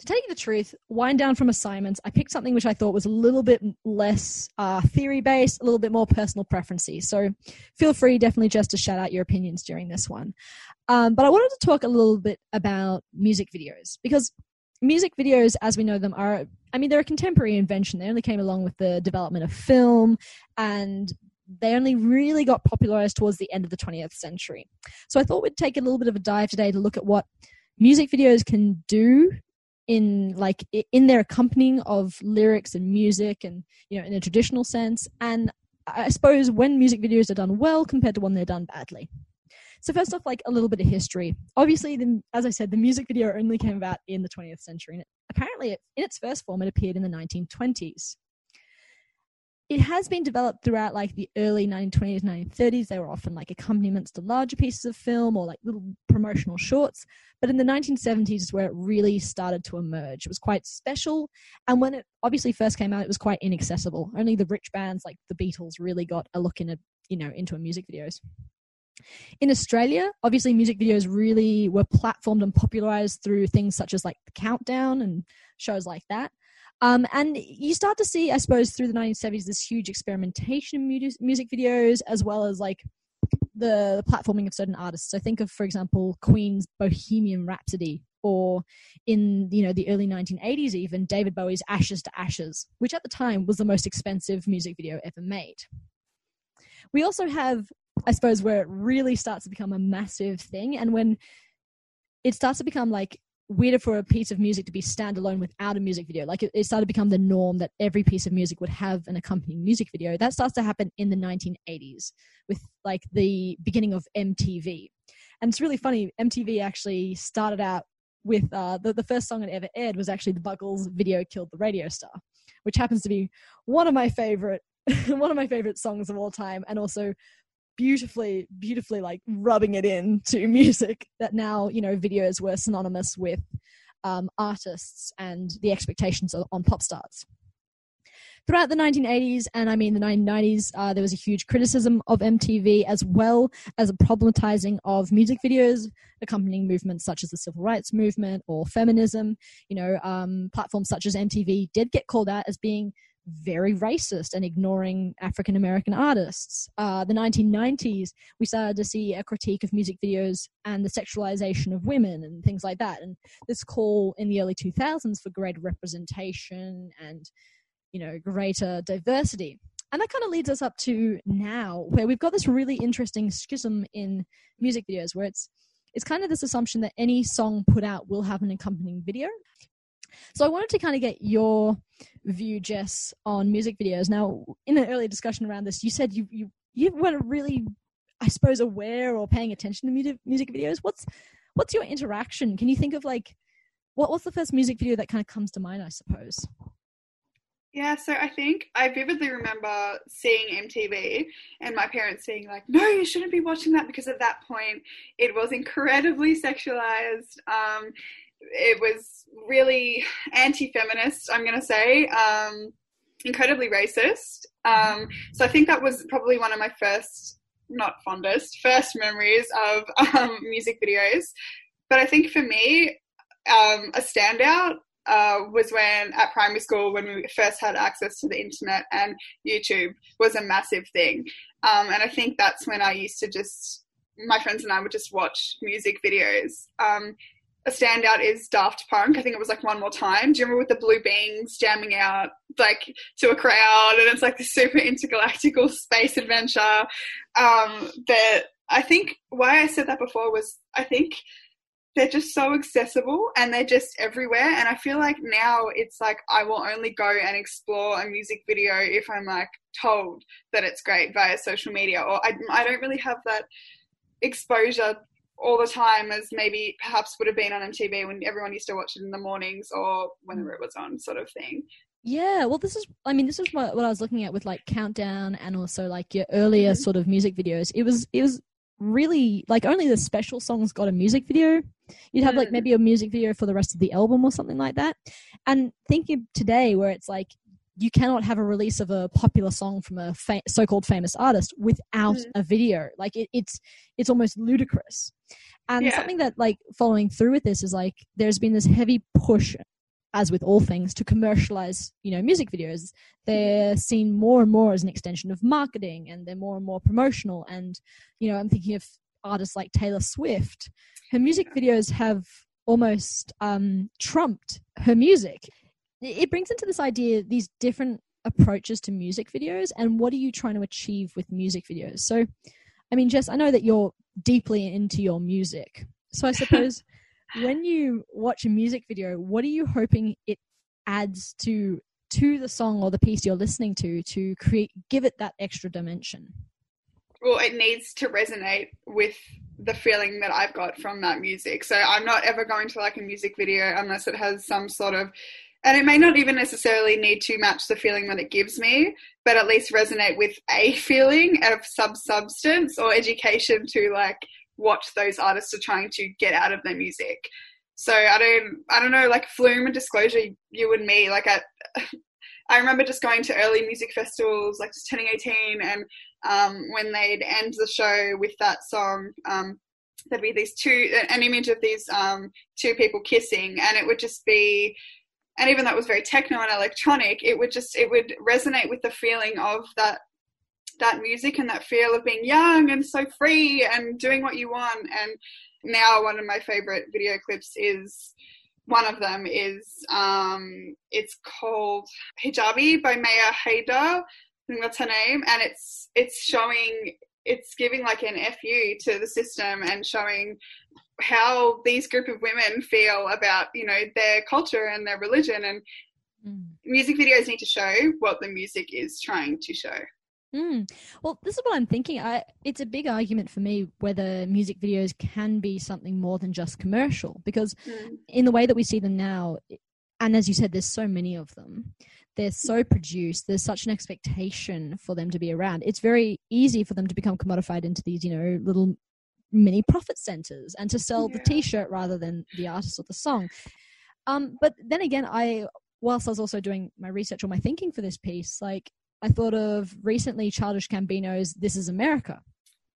tell you the truth, wind down from assignments, I picked something which I thought was a little bit less uh, theory-based, a little bit more personal preferency. So feel free, definitely, just to shout out your opinions during this one. Um, but I wanted to talk a little bit about music videos, because music videos, as we know them, are, I mean, they're a contemporary invention. They only came along with the development of film, and they only really got popularized towards the end of the twentieth century. So I thought we'd take a little bit of a dive today to look at what music videos can do in like in their accompanying of lyrics and music and, you know, in a traditional sense. And I suppose when music videos are done well compared to when they're done badly. So first off, like a little bit of history. Obviously, the, as I said, the music video only came about in the twentieth century. And it, apparently it, in its first form, it appeared in the nineteen twenties. It has been developed throughout like the early nineteen twenties, nineteen thirties. They were often like accompaniments to larger pieces of film or like little promotional shorts. But in the nineteen seventies is where it really started to emerge. It was quite special. And when it obviously first came out, it was quite inaccessible. Only the rich bands like the Beatles really got a look in a, you know, into a music videos. In Australia, obviously music videos really were platformed and popularized through things such as like The Countdown and shows like that. Um, and you start to see, I suppose, through the nineteen seventies, this huge experimentation in mu- music videos, as well as like the platforming of certain artists. So think of, for example, Queen's Bohemian Rhapsody, or in, you know, the early nineteen eighties, even David Bowie's Ashes to Ashes, which at the time was the most expensive music video ever made. We also have, I suppose, where it really starts to become a massive thing, and when it starts to become like weirder for a piece of music to be standalone without a music video. Like it, it started to become the norm that every piece of music would have an accompanying music video. That starts to happen in the nineteen eighties with like the beginning of M T V. And it's really funny. M T V actually started out with uh, the, the first song it ever aired was actually the Buggles' video Killed the Radio Star, which happens to be one of my favorite, one of my favorite songs of all time. And also beautifully, beautifully like rubbing it in to music that now, you know, videos were synonymous with um, artists and the expectations on pop stars. throughout the nineteen eighties and I mean the nineteen nineties, uh, there was a huge criticism of M T V as well as a problematizing of music videos accompanying movements such as the civil rights movement or feminism. You know, um, platforms such as M T V did get called out as being very racist and ignoring African American artists. Uh, the nineteen nineties, we started to see a critique of music videos and the sexualization of women and things like that. And this call in the early two thousands for greater representation and, you know, greater diversity. And that kind of leads us up to now, where we've got this really interesting schism in music videos, where it's it's kind of this assumption that any song put out will have an accompanying video. So I wanted to kind of get your view, Jess, on music videos. Now, in an earlier discussion around this, you said you you, you weren't really, I suppose, aware or paying attention to music, music videos. What's what's your interaction? Can you think of, like, what what's the first music video that kind of comes to mind, I suppose? Yeah, so I think I vividly remember seeing M T V and my parents saying, like, no, you shouldn't be watching that, because at that point it was incredibly sexualized. Um It was really anti-feminist, I'm going to say, um, incredibly racist. Um, so I think that was probably one of my first, not fondest, first memories of um, music videos. But I think for me, um, a standout uh, was when at primary school, when we first had access to the internet, and YouTube was a massive thing. Um, and I think that's when I used to just, my friends and I would just watch music videos. Um, A standout is Daft Punk. I think it was like One More Time. Do you remember with the blue beings jamming out like to a crowd, and it's like the super intergalactical space adventure. Um, that I think why I said that before was I think they're just so accessible and they're just everywhere. And I feel like now it's like I will only go and explore a music video if I'm like told that it's great via social media, or I, I don't really have that exposure all the time as maybe perhaps would have been on M T V when everyone used to watch it in the mornings or whenever it was on, sort of thing. Yeah, well, this is, I mean, this is what, what I was looking at with like Countdown and also like your earlier mm-hmm. sort of music videos. It was, it was really like only the special songs got a music video. You'd have mm. like maybe a music video for the rest of the album or something like that. And thinking today where it's like, you cannot have a release of a popular song from a fa- so-called famous artist without mm. a video. Like it, it's, it's almost ludicrous. And yeah. something that like following through with this is like, there's been this heavy push, as with all things, to commercialize, you know, music videos. They're seen more and more as an extension of marketing, and they're more and more promotional. And, you know, I'm thinking of artists like Taylor Swift. Her music videos have almost um, trumped her music. It brings into this idea these different approaches to music videos and what are you trying to achieve with music videos. So, I mean, Jess, I know that you're deeply into your music. So I suppose when you watch a music video, what are you hoping it adds to to the song or the piece you're listening to to create, give it that extra dimension? Well, it needs to resonate with the feeling that I've got from that music. So I'm not ever going to like a music video unless it has some sort of, and it may not even necessarily need to match the feeling that it gives me, but at least resonate with a feeling of some substance or education to like what those artists are trying to get out of their music. So I don't, I don't know, like Flume and Disclosure, you and me, like I, I remember just going to early music festivals, like just turning eighteen, and um, when they'd end the show with that song, um, there'd be these two, an image of these um, two people kissing, and it would just be, and even though it was very techno and electronic, it would just, it would resonate with the feeling of that, that music and that feel of being young and so free and doing what you want. And now one of my favorite video clips is, one of them is, um, it's called Hijabi by Maya Hader. I think that's her name. And it's, it's showing, it's giving like an F U to the system and showing how these group of women feel about, you know, their culture and their religion. And mm. music videos need to show what the music is trying to show. Mm. Well, this is what I'm thinking. I, it's a big argument for me whether music videos can be something more than just commercial, because mm. in the way that we see them now, and as you said, there's so many of them, they're so produced, there's such an expectation for them to be around. It's very easy for them to become commodified into these, you know, little mini profit centers and to sell yeah. the t-shirt rather than the artist or the song. Um, but then again, I whilst I was also doing my research or my thinking for this piece, like I thought of recently Childish Gambino's This Is America.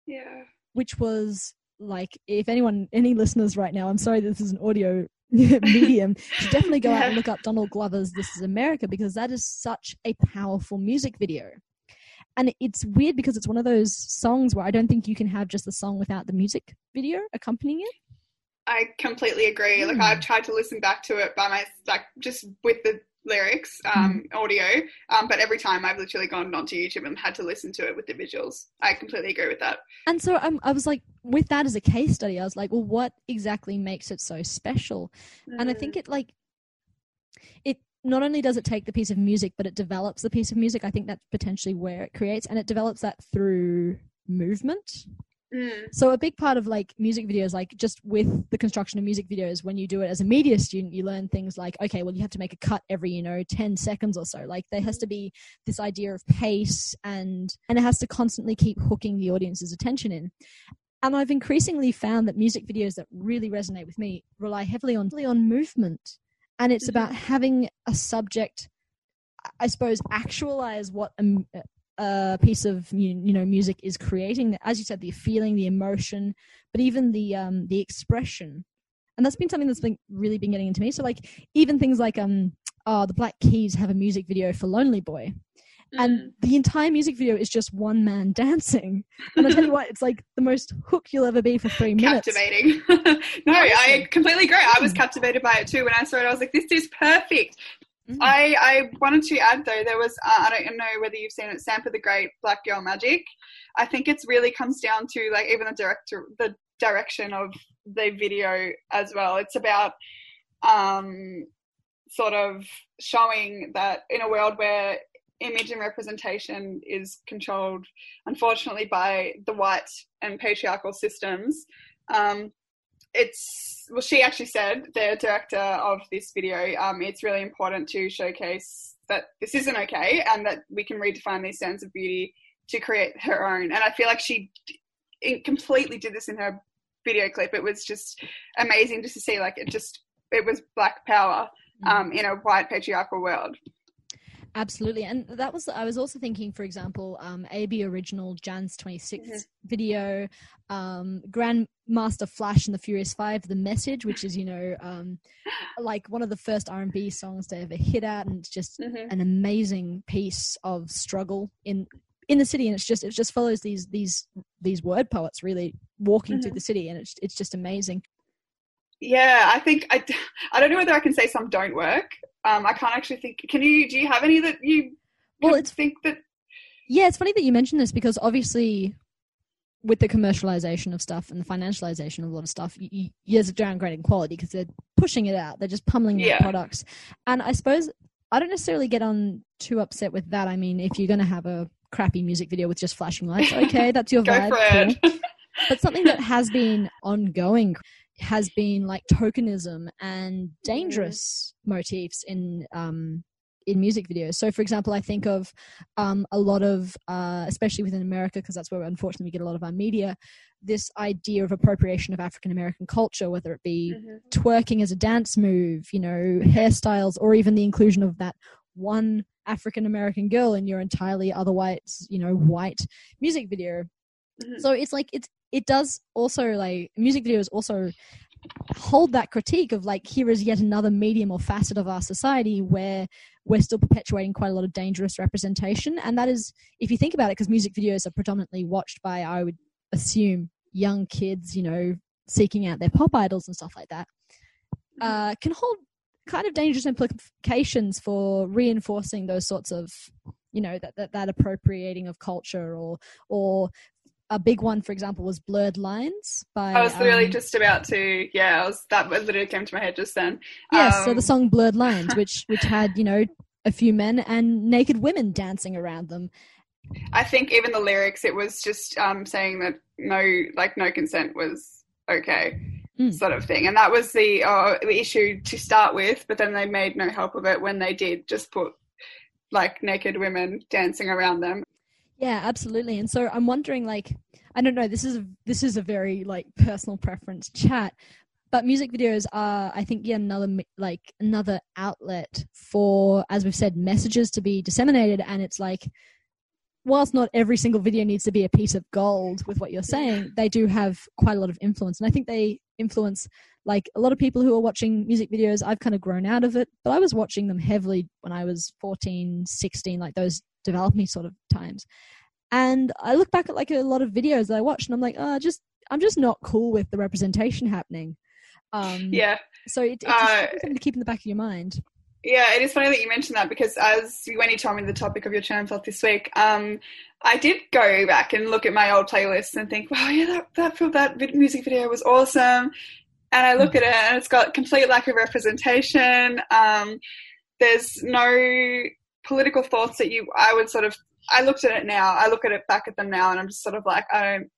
Yeah. Which was like, if anyone, any listeners right now, I'm sorry this is an audio medium, should definitely go yeah. out and look up Donald Glover's This Is America, because that is such a powerful music video. And it's weird because it's one of those songs where I don't think you can have just the song without the music video accompanying it. I completely agree. Mm. Like I've tried to listen back to it by my, like just with the lyrics, um, mm. audio. Um, but every time I've literally gone onto YouTube and had to listen to it with the visuals. I completely agree with that. And so um, I was like, with that as a case study, I was like, well, what exactly makes it so special? Mm. And I think it like, it, not only does it take the piece of music, but it develops the piece of music. I think that's potentially where it creates, and it develops that through movement. Mm. So a big part of like music videos, like just with the construction of music videos, when you do it as a media student, you learn things like, okay, well, you have to make a cut every, you know, ten seconds or so. Like there has to be this idea of pace, and, and it has to constantly keep hooking the audience's attention in. And I've increasingly found that music videos that really resonate with me rely heavily on, on movement. And it's about having a subject, I suppose, actualize what a, a piece of you know music is creating. As you said, the feeling, the emotion, but even the um, the expression. And that's been something that's been really been getting into me. So like even things like um oh, the Black Keys have a music video for Lonely Boy, mm. and the entire music video is just one man dancing. And I tell you what, it's like the most hook you'll ever be for three minutes. Captivating. No, I completely agree. I was captivated by it too. When I saw it, I was like, this is perfect. Mm-hmm. I, I wanted to add though, there was, uh, I don't know whether you've seen it, Sampa the Great, Black Girl Magic. I think it's really comes down to like even the director, the direction of the video as well. It's about um, sort of showing that in a world where image and representation is controlled, unfortunately, by the white and patriarchal systems, um, it's, well, she actually said, the director of this video, um, it's really important to showcase that this isn't okay and that we can redefine these standards of beauty to create her own. And I feel like she completely did this in her video clip. It was just amazing just to see, like, it just, it was Black power um, in a white patriarchal world. Absolutely. And that was, I was also thinking, for example, um, A B Original, January twenty-sixth mm-hmm. video, um, Grandmaster Flash and the Furious Five, The Message, which is, you know, um, like one of the first R and B songs to ever hit out. And it's just mm-hmm. an amazing piece of struggle in, in the city. And it's just, it just follows these, these, these word poets really walking mm-hmm. through the city. And it's, it's just amazing. Yeah, I think I, I don't know whether I can say some don't work. Um, I can't actually think. Can you? Do you have any that you? Well, it's think that. Yeah, it's funny that you mentioned this because obviously, with the commercialization of stuff and the financialization of a lot of stuff, you, you, there's a downgrade in quality because they're pushing it out. They're just pummeling their yeah. products, and I suppose I don't necessarily get on too upset with that. I mean, if you're going to have a crappy music video with just flashing lights, okay, that's your Go vibe. For it. But something that has been ongoing has been like tokenism and dangerous mm-hmm. motifs in um in music videos. So for example, I think of um a lot of uh especially within America, because that's where unfortunately we get a lot of our media, this idea of appropriation of African American culture, whether it be mm-hmm. twerking as a dance move, you know, hairstyles, or even the inclusion of that one African American girl in your entirely otherwise, you know, white music video. Mm-hmm. So it's like it's It does also, like, music videos also hold that critique of, like, here is yet another medium or facet of our society where we're still perpetuating quite a lot of dangerous representation. And that is, if you think about it, because music videos are predominantly watched by, I would assume, young kids, you know, seeking out their pop idols and stuff like that, uh, can hold kind of dangerous implications for reinforcing those sorts of, you know, that that, that appropriating of culture or or... A big one, for example, was Blurred Lines by... I was literally um, just about to... Yeah, I was, that literally came to my head just then. Yeah, um, so the song Blurred Lines, which which had, you know, a few men and naked women dancing around them. I think even the lyrics, it was just um, saying that no, like, no consent was okay, mm. sort of thing. And that was the uh, issue to start with, but then they made no help of it when they did just put, like, naked women dancing around them. Yeah, absolutely. And so I'm wondering, like, I don't know, this is, this is a very, like, personal preference chat, But music videos are, I think, yet another like another outlet for, as we've said, messages to be disseminated. And it's like, whilst not every single video needs to be a piece of gold with what you're saying, they do have quite a lot of influence. And I think they influence, like, a lot of people who are watching music videos. I've kind of grown out of it, but I was watching them heavily when I was fourteen, sixteen, like those develop me sort of times. And I look back at like a lot of videos that I watched and I'm like, oh, just, I'm just not cool with the representation happening. Um, yeah. So it, it's uh, something to keep in the back of your mind. Yeah, it is funny that you mentioned that, because as when you told me the topic of your channel talk this week, um, I did go back and look at my old playlists and think, wow, yeah, that that, film, that music video was awesome. And I look at it and it's got complete lack of representation. Um, there's no political thoughts that you, I would sort of, I looked at it now, I look at it back at them now, and I'm just sort of like, I don't,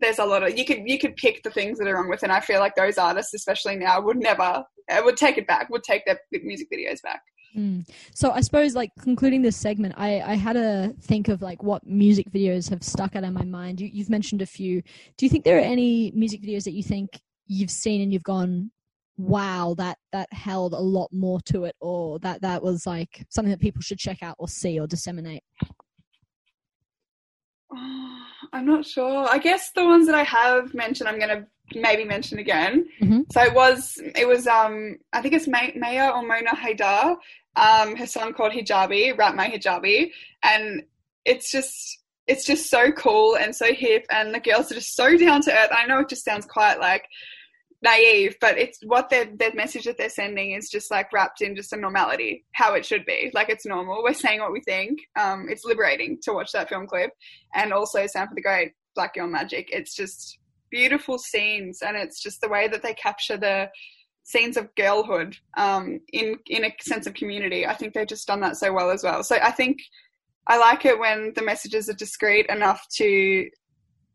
there's a lot of, you could you could pick the things that are wrong with it. And I feel like those artists, especially now, would never, would take it back, would take their music videos back. Mm. So I suppose, like, concluding this segment, I, I had to think of, like, what music videos have stuck out in my mind. You, you've mentioned a few. Do you think there are any music videos that you think you've seen and you've gone, wow, that, that held a lot more to it, or that, that was, like, something that people should check out or see or disseminate? Oh, I'm not sure. I guess the ones that I have mentioned, I'm going to maybe mention again. Mm-hmm. So it was, it was, um, I think it's May- Maya or Mona Haidar, um, her song called Hijabi, Wrap My Hijabi. And it's just, it's just so cool and so hip. And the girls are just so down to earth. I know it just sounds quite like naive, but it's what their their message that they're sending is just like wrapped in just a normality, how it should be. Like, it's normal, we're saying what we think. Um it's liberating to watch that film clip, and also Sound for the Great, Black Girl Magic. It's just beautiful scenes, and it's just the way that they capture the scenes of girlhood um in in a sense of community. I think they've just done that so well as well. So I think I like it when the messages are discreet enough to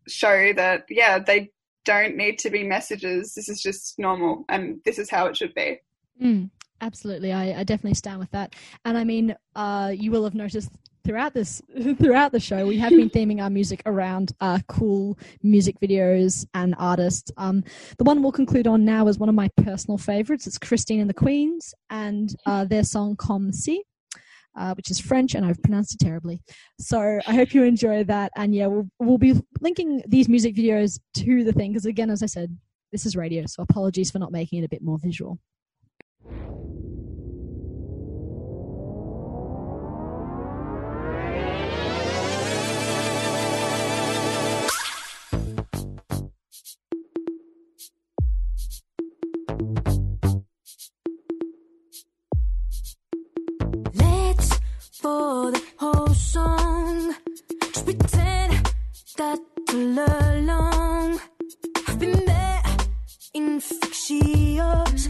show that, yeah, they don't need to be messages. This is just normal, and this is how it should be. Mm, absolutely. I, I definitely stand with that. And I mean, uh, you will have noticed throughout this, throughout the show, we have been theming our music around uh, cool music videos and artists. Um, the one we'll conclude on now is one of my personal favorites. It's Christine and the Queens and uh, their song Comme Si. Uh, which is French, and I've pronounced it terribly. So I hope you enjoy that. And yeah, we'll, we'll be linking these music videos to the thing, because again, as I said, this is radio, so apologies for not making it a bit more visual. For the whole song, just pretend that all along I've been there in infectious.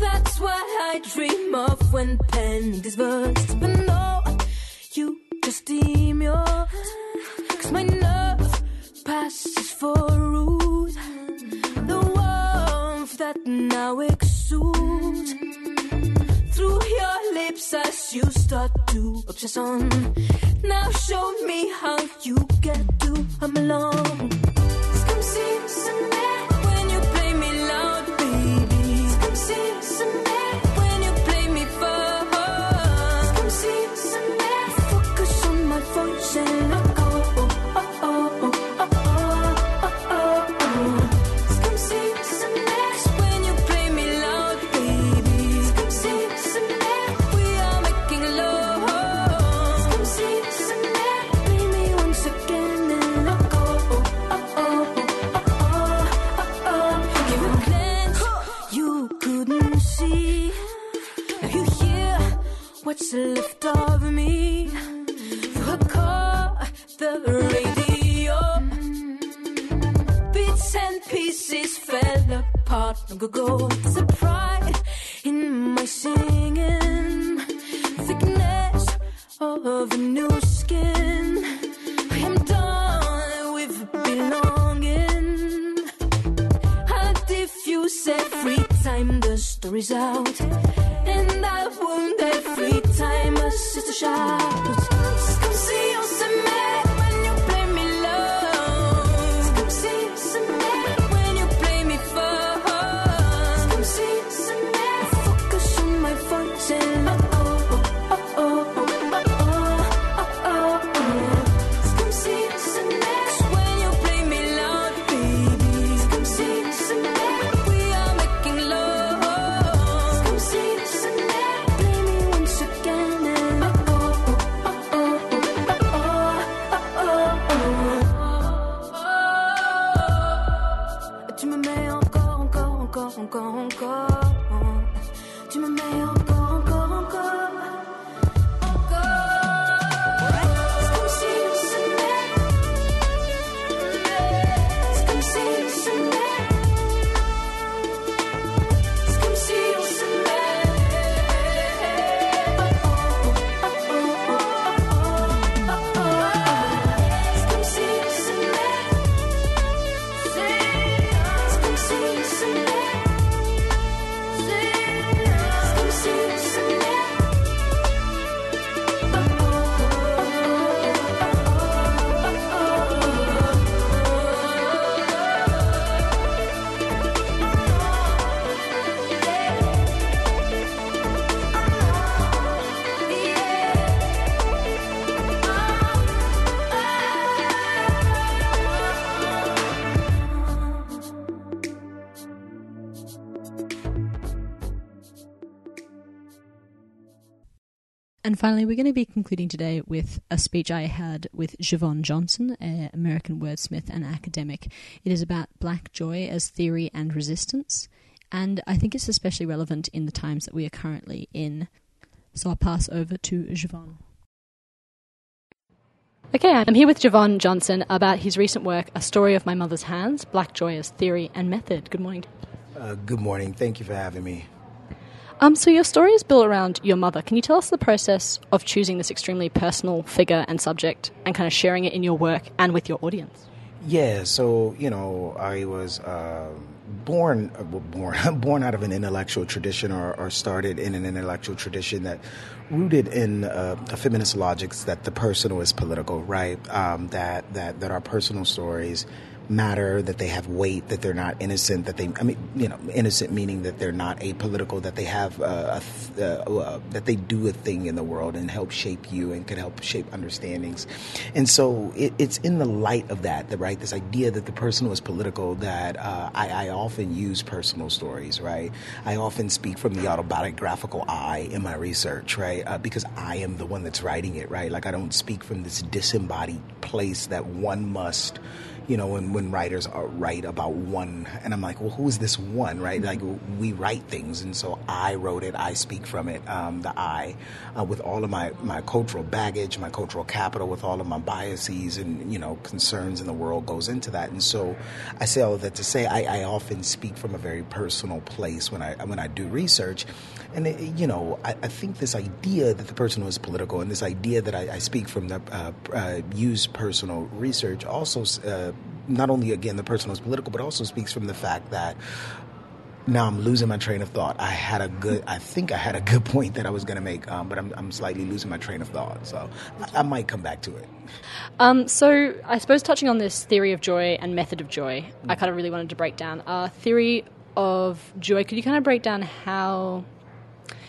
That's what I dream of when panic is burst. But no, you just deem yours, 'cause my nerve passes for rude, the warmth that now exudes through your lips as you start to obsess on. Now show me how you get to. I'm alone. Come see some me when you play me loud, baby. Come see some me when you play me far. Come see some me. Focus on my voice and look. What's left of me? The car, the radio, bits and pieces fell apart long ago. There's a pride in my singing, thickness of a new skin. I am done with belonging. I diffuse every time the story's out, and I wound every time a sister shouts. Come see us in me when you play me low. Come see us in me when you play me far. And finally, we're going to be concluding today with a speech I had with Javon Johnson, an American wordsmith and academic. It is about black joy as theory and resistance, and I think it's especially relevant in the times that we are currently in. So I'll pass over to Javon. Okay, I'm here with Javon Johnson about his recent work, A Story of My Mother's Hands, Black Joy as Theory and Method. Good morning. Uh, good morning. Thank you for having me. Um, so your story is built around your mother. Can you tell us the process of choosing this extremely personal figure and subject and kind of sharing it in your work and with your audience? Yeah, so, you know, I was uh, born born, born out of an intellectual tradition or, or started in an intellectual tradition that rooted in uh, a feminist logics that the personal is political, right? Um, that, that, that our personal stories matter, that they have weight, that they're not innocent, that they, I mean, you know, innocent meaning that they're not apolitical, that they have, uh, a th- uh, uh, that they do a thing in the world and help shape you and could help shape understandings. And so it, it's in the light of that, that, right, this idea that the personal is political, that uh, I, I often use personal stories, right? I often speak from the autobiographical I in my research, right? Uh, because I am the one that's writing it, right? Like I don't speak from this disembodied place that one must, you know, when, when writers are, write about one, and I'm like, well, who is this one, right? Like, we write things, and so I wrote it, I speak from it, um, the I, uh, with all of my, my cultural baggage, my cultural capital, with all of my biases and, you know, concerns in the world goes into that. And so I say all that to say I, I often speak from a very personal place when I when I do research. And, it, you know, I, I think this idea that the personal is political and this idea that I, I speak from the uh, uh, use personal research also uh, not only, again, the personal is political, but also speaks from the fact that now I'm losing my train of thought. I had a good, I think I had a good point that I was going to make, um, but I'm, I'm slightly losing my train of thought. So I, I might come back to it. Um, so I suppose touching on this theory of joy and method of joy, I kind of really wanted to break down our theory of joy. Could you kind of break down how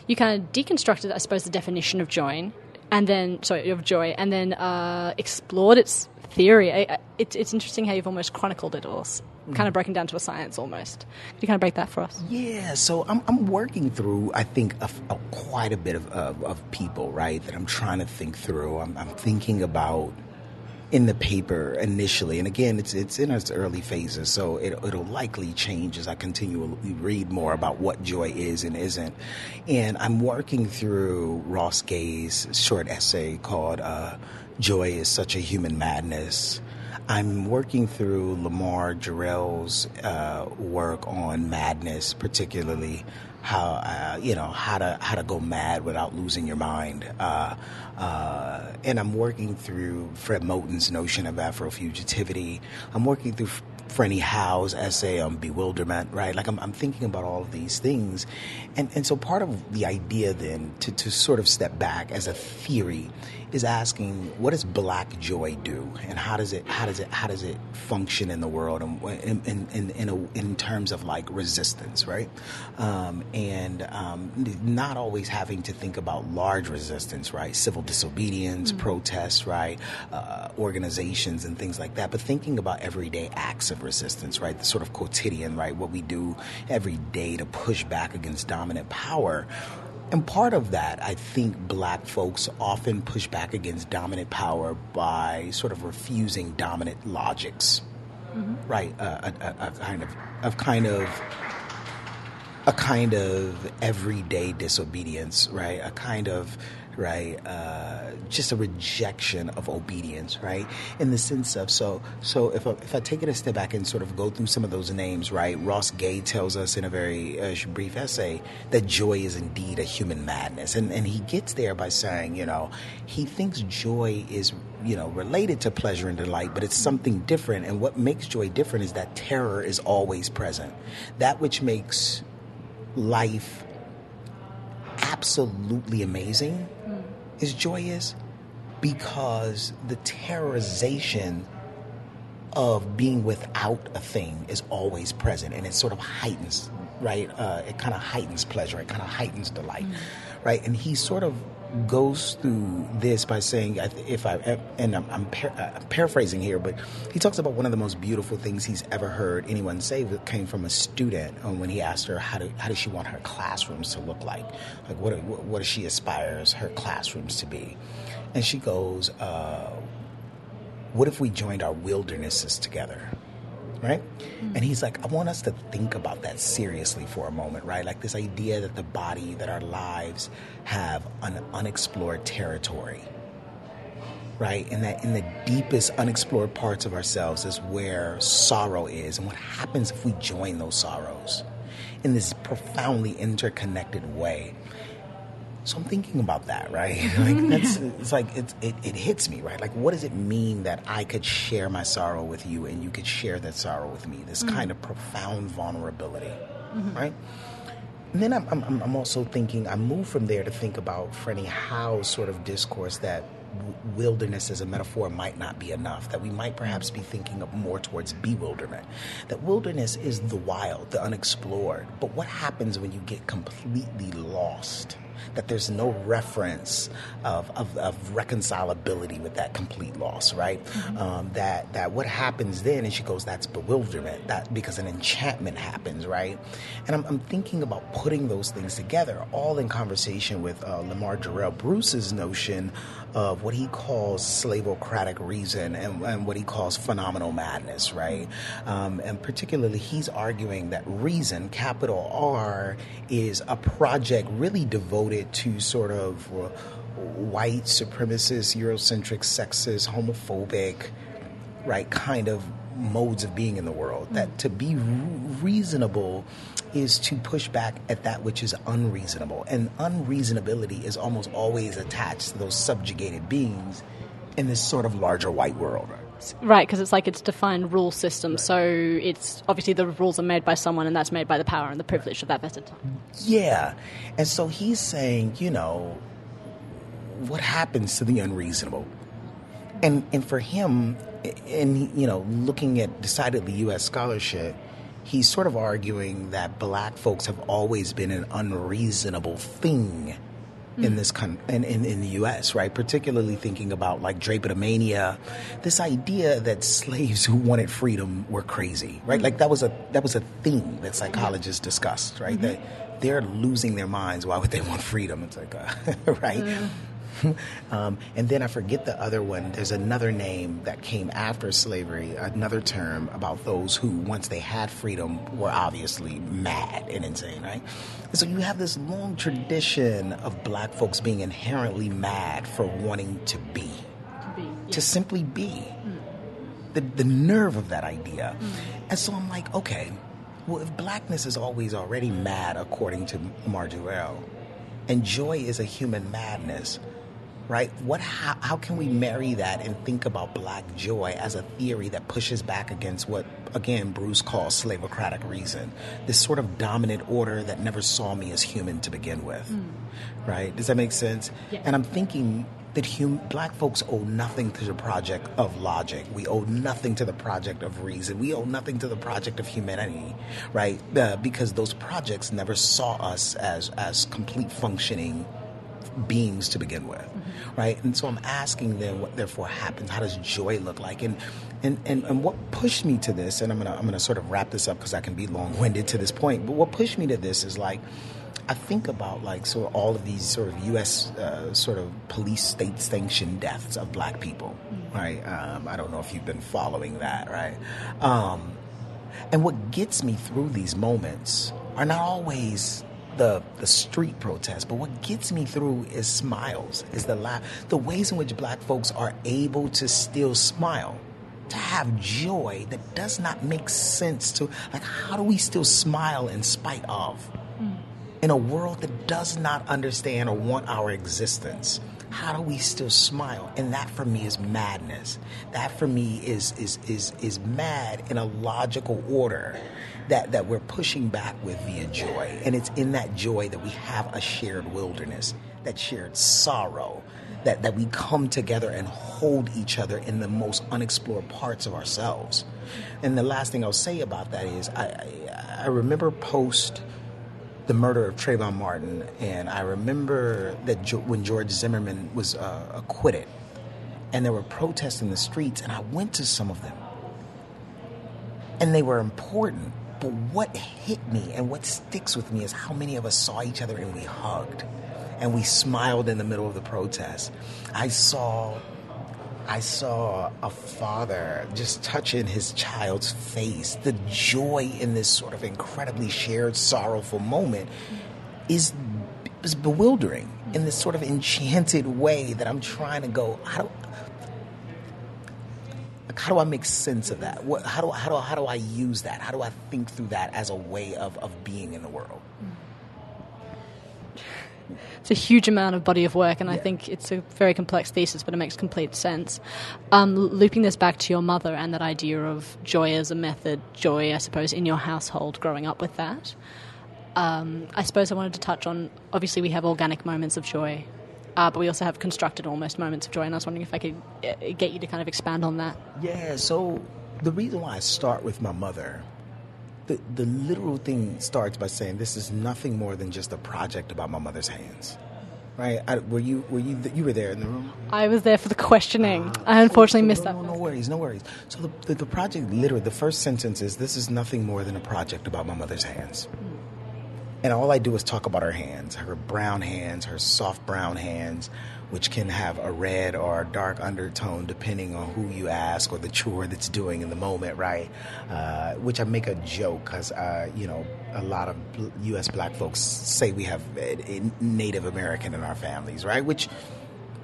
you kind of deconstructed, I suppose, the definition of joy, and then sorry of joy, and then uh, explored its theory. I, I, it, it's interesting how you've almost chronicled it all, kind of broken down to a science almost. Could you kind of break that for us? Yeah, so I'm I'm working through, I think, a, a, quite a bit of, of of people, right? That I'm trying to think through. I'm, I'm thinking about. In the paper initially, and again, it's it's in its early phases, so it, it'll likely change as I continually read more about what joy is and isn't. And I'm working through Ross Gay's short essay called uh, "Joy is Such a Human Madness." I'm working through Lamar Jarrell's uh, work on madness, particularly how uh, you know how to how to go mad without losing your mind, uh, uh, and I'm working through Fred Moten's notion of Afrofugitivity. I'm working through Franny Howe's essay on bewilderment, right? Like I'm, I'm thinking about all of these things, and and so part of the idea then to to sort of step back as a theory is asking, what does black joy do, and how does it how does it how does it function in the world, and in in in, a, in terms of like resistance, right? Um, and um, not always having to think about large resistance, right? Civil disobedience, mm-hmm. protests, right? Uh, organizations and things like that, but thinking about everyday acts of resistance, right? The sort of quotidian, right? What we do every day to push back against dominant power. And part of that, I think black folks often push back against dominant power by sort of refusing dominant logics, mm-hmm. right? Uh, a, a, a kind of, of kind of, a kind of everyday disobedience, right? A kind of, right, uh, just a rejection of obedience, right? In the sense of, so, so if I, if I take it a step back and sort of go through some of those names, right? Ross Gay tells us in a very uh, brief essay that joy is indeed a human madness, and and he gets there by saying, you know, he thinks joy is, you know, related to pleasure and delight, but it's something different. And what makes joy different is that terror is always present. That which makes life absolutely amazing is joyous because the terrorization of being without a thing is always present, and it sort of heightens, right? Uh, it kind of heightens pleasure, it kind of heightens delight, mm. right? And he sort of goes through this by saying, if I and I'm, I'm, par- I'm paraphrasing here, but he talks about one of the most beautiful things he's ever heard anyone say came from a student when he asked her how do, how does she want her classrooms to look like, like what what does she aspires her classrooms to be, and she goes, uh, what if we joined our wildernesses together? Right? Mm-hmm. And he's like, I want us to think about that seriously for a moment, right? Like this idea that the body, that our lives have an unexplored territory, right? And that in the deepest unexplored parts of ourselves is where sorrow is. And what happens if we join those sorrows in this profoundly interconnected way? So I'm thinking about that, right? Like that's, it's like it's, it, it hits me, right? Like, what does it mean that I could share my sorrow with you and you could share that sorrow with me? This mm-hmm. kind of profound vulnerability, mm-hmm. right? And then I'm, I'm, I'm also thinking, I move from there to think about, Franny, how sort of discourse that wilderness as a metaphor might not be enough, that we might perhaps be thinking of more towards bewilderment, that wilderness is the wild, the unexplored. But what happens when you get completely lost, that there's no reference of, of, of reconcilability with that complete loss, right? Mm-hmm. Um, that that what happens then, and she goes, that's bewilderment, that because an enchantment happens, right? And I'm, I'm thinking about putting those things together, all in conversation with uh, Lamar Jarrell Bruce's notion of what he calls slavocratic reason and, and what he calls phenomenal madness, right? Um, and particularly, he's arguing that reason, capital R, is a project really devoted to sort of uh, white supremacist, Eurocentric, sexist, homophobic, right, kind of modes of being in the world. Mm-hmm. That to be reasonable is to push back at that which is unreasonable. And unreasonability is almost always attached to those subjugated beings in this sort of larger white world. Right, because it's like it's defined rule system. Right. So it's obviously the rules are made by someone, and that's made by the power and the privilege right. of that vested time. Yeah. And so he's saying, you know, what happens to the unreasonable? And and for him, and, you know, looking at decidedly U S scholarship, he's sort of arguing that black folks have always been an unreasonable thing mm. in this con- in, in, in the U S, right? Particularly thinking about like drapetomania, this idea that slaves who wanted freedom were crazy, right? Mm. Like that was a that was a thing that psychologists mm. discussed, right? Mm-hmm. That they're losing their minds. Why would they want freedom? It's like, uh, right? Mm. Um, and then I forget the other one. There's another name that came after slavery, another term about those who, once they had freedom, were obviously mad and insane, right? And so you have this long tradition of black folks being inherently mad for wanting to be, to, be, yeah. to simply be, mm. the, the nerve of that idea. Mm. And so I'm like, okay, well, if blackness is always already mad, according to Marjorie, and joy is a human madness, right? What? How, how can we marry that and think about black joy as a theory that pushes back against what, again, Bruce calls slavocratic reason, this sort of dominant order that never saw me as human to begin with, mm. right? Does that make sense? Yeah. And I'm thinking that hum- black folks owe nothing to the project of logic. We owe nothing to the project of reason. We owe nothing to the project of humanity, right? Uh, because those projects never saw us as, as complete functioning beings to begin with, mm-hmm. right? And so I'm asking them what therefore happens. How does joy look like? And and and, and what pushed me to this, and I'm gonna I'm gonna sort of wrap this up because I can be long-winded to this point. But what pushed me to this is like I think about like so all of these sort of U S uh, sort of police state sanctioned deaths of black people, mm-hmm. right? Um, I don't know if you've been following that, right? Um, and what gets me through these moments are not always The, the street protest, but what gets me through is smiles, is the laugh, the ways in which black folks are able to still smile, to have joy that does not make sense to, like, how do we still smile in spite of, mm. in a world that does not understand or want our existence? How do we still smile? And that for me is madness. That for me is is is is mad in a logical order that, that we're pushing back with via joy. And it's in that joy that we have a shared wilderness, that shared sorrow, that, that we come together and hold each other in the most unexplored parts of ourselves. And the last thing I'll say about that is I, I, I remember post the murder of Trayvon Martin, and I remember that jo- when George Zimmerman was uh, acquitted, and there were protests in the streets, and I went to some of them, and they were important. But what hit me and what sticks with me is how many of us saw each other and we hugged, and we smiled in the middle of the protest. I saw, I saw a father just touching his child's face. The joy in this sort of incredibly shared, sorrowful moment is, is bewildering in this sort of enchanted way that I'm trying to go, how do, how do I make sense of that? What, how do how do how do I use that? How do I think through that as a way of, of being in the world? It's a huge amount of body of work, and yeah. I think it's a very complex thesis, but it makes complete sense. Um, looping this back to your mother and that idea of joy as a method, joy, I suppose, in your household growing up with that, um, I suppose I wanted to touch on, obviously we have organic moments of joy, Uh, but we also have constructed almost moments of joy, and I was wondering if I could uh, get you to kind of expand on that. Yeah, so the reason why I start with my mother, the, the literal thing starts by saying this is nothing more than just a project about my mother's hands, right? I, were you were you you were there in the room? I was there for the questioning. Uh, I unfortunately so, so missed no, that. No, no worries, no worries. So the, the, the project, literally, the first sentence is, this is nothing more than a project about my mother's hands. Mm. And all I do is talk about her hands, her brown hands, her soft brown hands, which can have a red or a dark undertone depending on who you ask or the chore that's doing in the moment, right? Uh, which I make a joke because, uh, you know, a lot of U S black folks say we have a, a Native American in our families, right? Which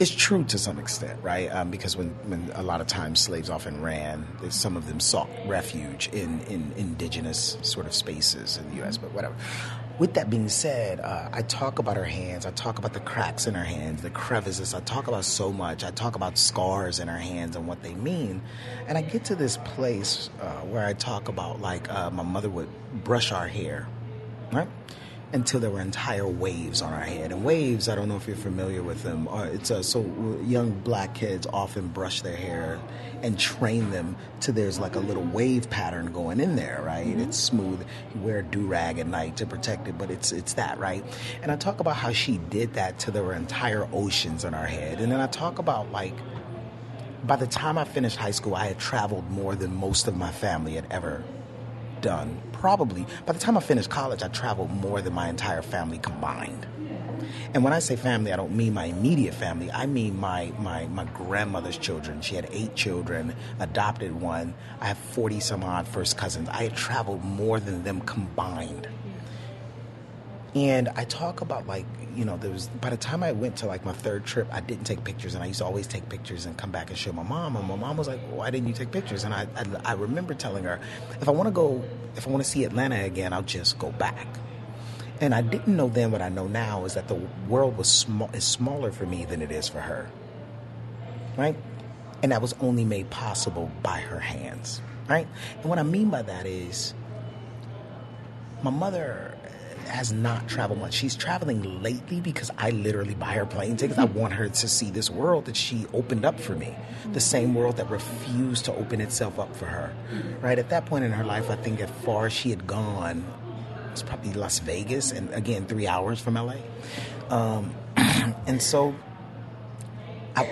is true to some extent, right? Um, because when, when a lot of times slaves often ran, some of them sought refuge in, in indigenous sort of spaces in the U S, but whatever. With that being said, uh, I talk about her hands. I talk about the cracks in her hands, the crevices. I talk about so much. I talk about scars in her hands and what they mean. And I get to this place uh, where I talk about, like, uh, my mother would brush our hair, right, until there were entire waves on our head. And waves, I don't know if you're familiar with them. Or it's uh, so young black kids often brush their hair and train them to there's like a little wave pattern going in there, right? Mm-hmm. It's smooth. You wear a do-rag at night to protect it, but it's it's that, right? And I talk about how she did that till there were entire oceans in our head. And then I talk about, like, by the time I finished high school, I had traveled more than most of my family had ever done. Probably, by the time I finished college, I traveled more than my entire family combined. And when I say family, I don't mean my immediate family. I mean my, my, my grandmother's children. She had eight children, adopted one. I have forty-some-odd first cousins. I had traveled more than them combined. And I talk about, like, you know, there was, by the time I went to, like, my third trip, I didn't take pictures. And I used to always take pictures and come back and show my mom. And my mom was like, why didn't you take pictures? And I, I, I remember telling her, if I want to go, if I want to see Atlanta again, I'll just go back. And I didn't know then what I know now is that the world was small, is smaller for me than it is for her, right? And that was only made possible by her hands, right? And what I mean by that is my mother has not traveled much. She's traveling lately because I literally buy her plane tickets. I want her to see this world that she opened up for me, the same world that refused to open itself up for her, right? At that point in her life, I think as far as she had gone, it was probably Las Vegas, and again, three hours from L A. Um, and so I,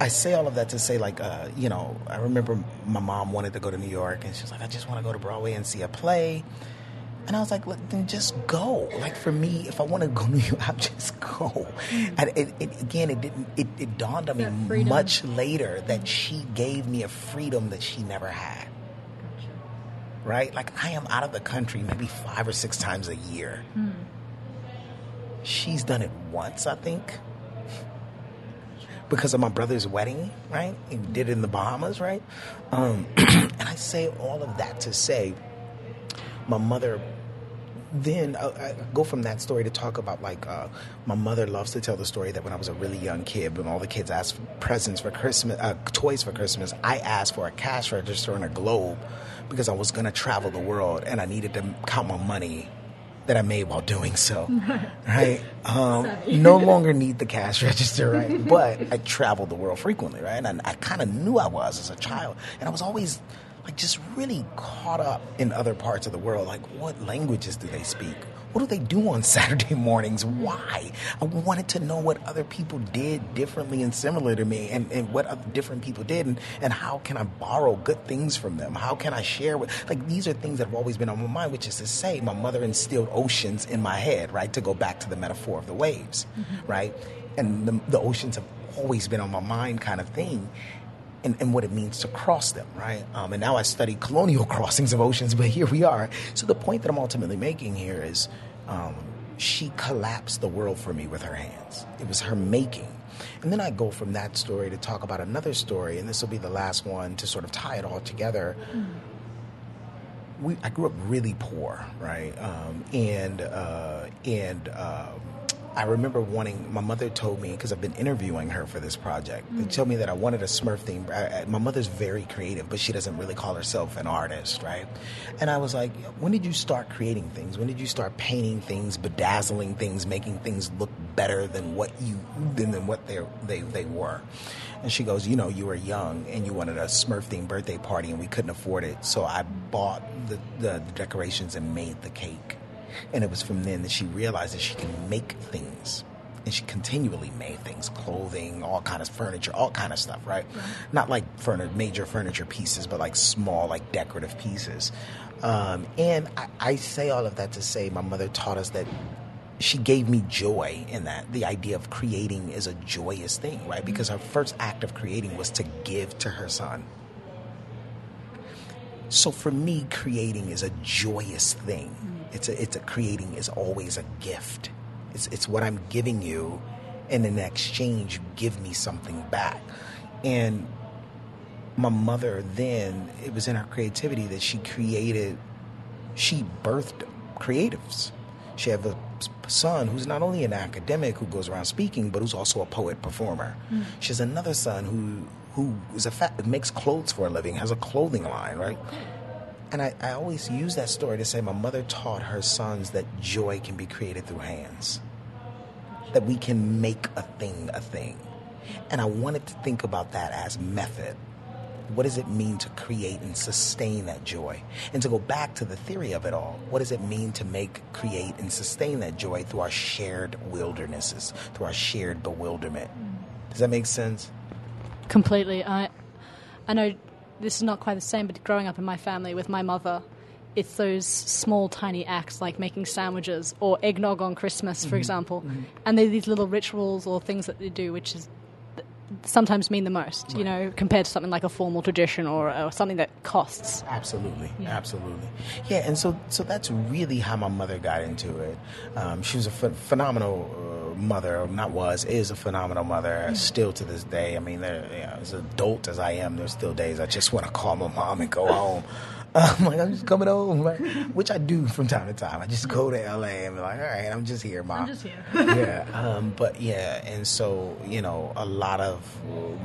I say all of that to say, like, uh, you know, I remember my mom wanted to go to New York, and she was like, I just want to go to Broadway and see a play. And I was like, then just go. Like, for me, if I want to go to New York, I'll just go. And it, it, again, it didn't. It, it dawned on me much later that she gave me a freedom that she never had. Right? Like, I am out of the country maybe five or six times a year. Mm. She's done it once, I think, because of my brother's wedding, right? He did it in the Bahamas, right? Um, and I say all of that to say, my mother... Then I, I go from that story to talk about, like, uh, my mother loves to tell the story that when I was a really young kid, when all the kids asked for presents for Christmas, uh, toys for Christmas, I asked for a cash register and a globe because I was going to travel the world and I needed to count my money that I made while doing so, right? Um, no longer need the cash register, right? But I traveled the world frequently, right? And I, I kind of knew I was as a child, and I was always... like, just really caught up in other parts of the world. Like, what languages do they speak? What do they do on Saturday mornings? Why? I wanted to know what other people did differently and similar to me, and, and what other different people did, and, and how can I borrow good things from them? How can I share with, like, these are things that have always been on my mind, which is to say my mother instilled oceans in my head, right? To go back to the metaphor of the waves, mm-hmm. right? And the, the oceans have always been on my mind kind of thing. And, and what it means to cross them, right? Um, and now I study colonial crossings of oceans, but here we are. So the point that I'm ultimately making here is um, she collapsed the world for me with her hands. It was her making. And then I go from that story to talk about another story, and this will be the last one to sort of tie it all together. Mm-hmm. We, I grew up really poor, right? Um, and uh, and uh, I remember wanting, my mother told me, because I've been interviewing her for this project, mm-hmm. they told me that I wanted a Smurf theme. I, I, my mother's very creative, but she doesn't really call herself an artist, right? And I was like, when did you start creating things? When did you start painting things, bedazzling things, making things look better than what you than, than what they, they they were? And she goes, you know, you were young and you wanted a Smurf theme birthday party and we couldn't afford it, so I bought the, the, the decorations and made the cake. And it was from then that she realized that she can make things. And she continually made things, clothing, all kind of furniture, all kind of stuff, right? Mm-hmm. Not like furniture, major furniture pieces, but like small, like decorative pieces. Um, and I, I say all of that to say my mother taught us that she gave me joy in that. The idea of creating is a joyous thing, right? Mm-hmm. Because her first act of creating was to give to her son. So for me, creating is a joyous thing. Mm-hmm. It's a, it's a creating is always a gift. It's it's what I'm giving you, and in exchange you give me something back. And my mother then, it was in her creativity that she created, she birthed creatives. She had a son who's not only an academic who goes around speaking, but who's also a poet performer. Mm. She has another son who who is a fa- makes clothes for a living, has a clothing line, right? And I, I always use that story to say my mother taught her sons that joy can be created through hands, that we can make a thing a thing. And I wanted to think about that as method. What does it mean to create and sustain that joy? And to go back to the theory of it all, what does it mean to make, create, and sustain that joy through our shared wildernesses, through our shared bewilderment? Does that make sense? Completely. I, I know... This is not quite the same, but growing up in my family with my mother, it's those small, tiny acts like making sandwiches or eggnog on Christmas, for mm-hmm. example. Mm-hmm. And they're these little rituals or things that they do, which is sometimes mean the most, right. You know, compared to something like a formal tradition or, or something that costs. Absolutely, yeah. absolutely. Yeah, and so so that's really how my mother got into it. Um, she was a ph- phenomenal uh, mother, not was, is a phenomenal mother, yeah. still to this day. I mean, you know, as adult as I am, there's still days I just want to call my mom and go home. I'm like, I'm just coming home, right? Which I do from time to time. I just go to L A and be like, all right, I'm just here, Mom. I'm just here. yeah, um, but yeah, and so, you know, a lot of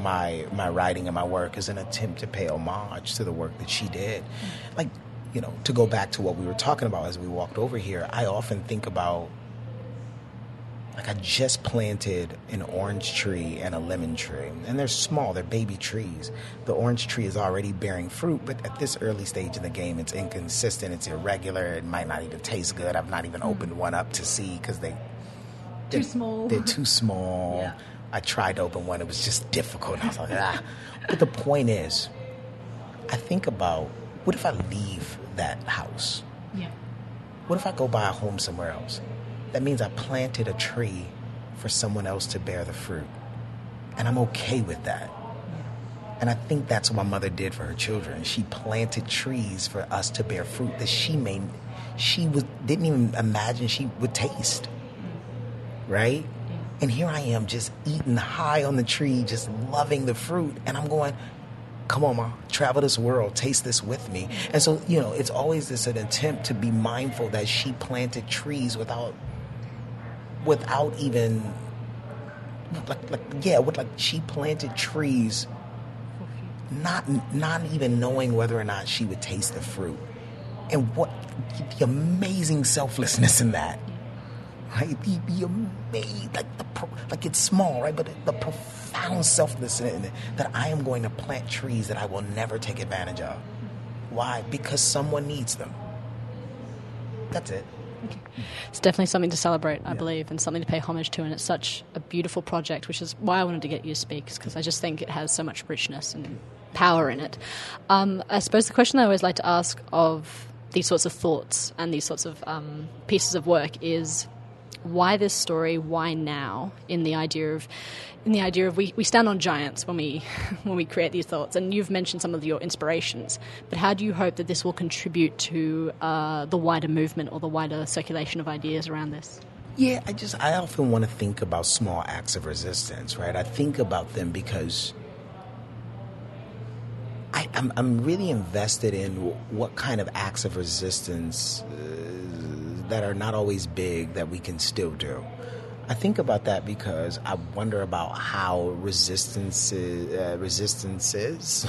my my writing and my work is an attempt to pay homage to the work that she did. Like, you know, to go back to what we were talking about as we walked over here, I often think about, like, I just planted an orange tree and a lemon tree. And they're small, they're baby trees. The orange tree is already bearing fruit, but at this early stage in the game, it's inconsistent, it's irregular, it might not even taste good. I've not even opened one up to see because they... Too small. They're too small. Yeah. I tried to open one, it was just difficult. And I was like, ah. But the point is, I think about, what if I leave that house? Yeah. What if I go buy a home somewhere else? That means I planted a tree for someone else to bear the fruit. And I'm okay with that. And I think that's what my mother did for her children. She planted trees for us to bear fruit that she made, she was, didn't even imagine she would taste. Right? And here I am just eating high on the tree, just loving the fruit. And I'm going, come on, Ma, travel this world, taste this with me. And so, you know, it's always this an attempt to be mindful that she planted trees without... Without even, like, like yeah, with like she planted trees, not not even knowing whether or not she would taste the fruit, and what the amazing selflessness in that, right? The, the amazing, like the like it's small, right? But the profound selflessness in it that I am going to plant trees that I will never take advantage of. Why? Because someone needs them. That's it. it's definitely something to celebrate, I yeah. believe, and something to pay homage to. And it's such a beautiful project, which is why I wanted to get you to speak, because I just think it has so much richness and power in it. Um, I suppose the question I always like to ask of these sorts of thoughts and these sorts of um, pieces of work is, why this story? Why now? In the idea of, in the idea of we, we stand on giants when we when we create these thoughts. And you've mentioned some of your inspirations, but how do you hope that this will contribute to uh, the wider movement or the wider circulation of ideas around this? Yeah, I just I often want to think about small acts of resistance, right? I think about them because I, I'm I'm really invested in what kind of acts of resistance. Uh, that are not always big, that we can still do. I think about that because I wonder about how resistance is, uh, resistance is.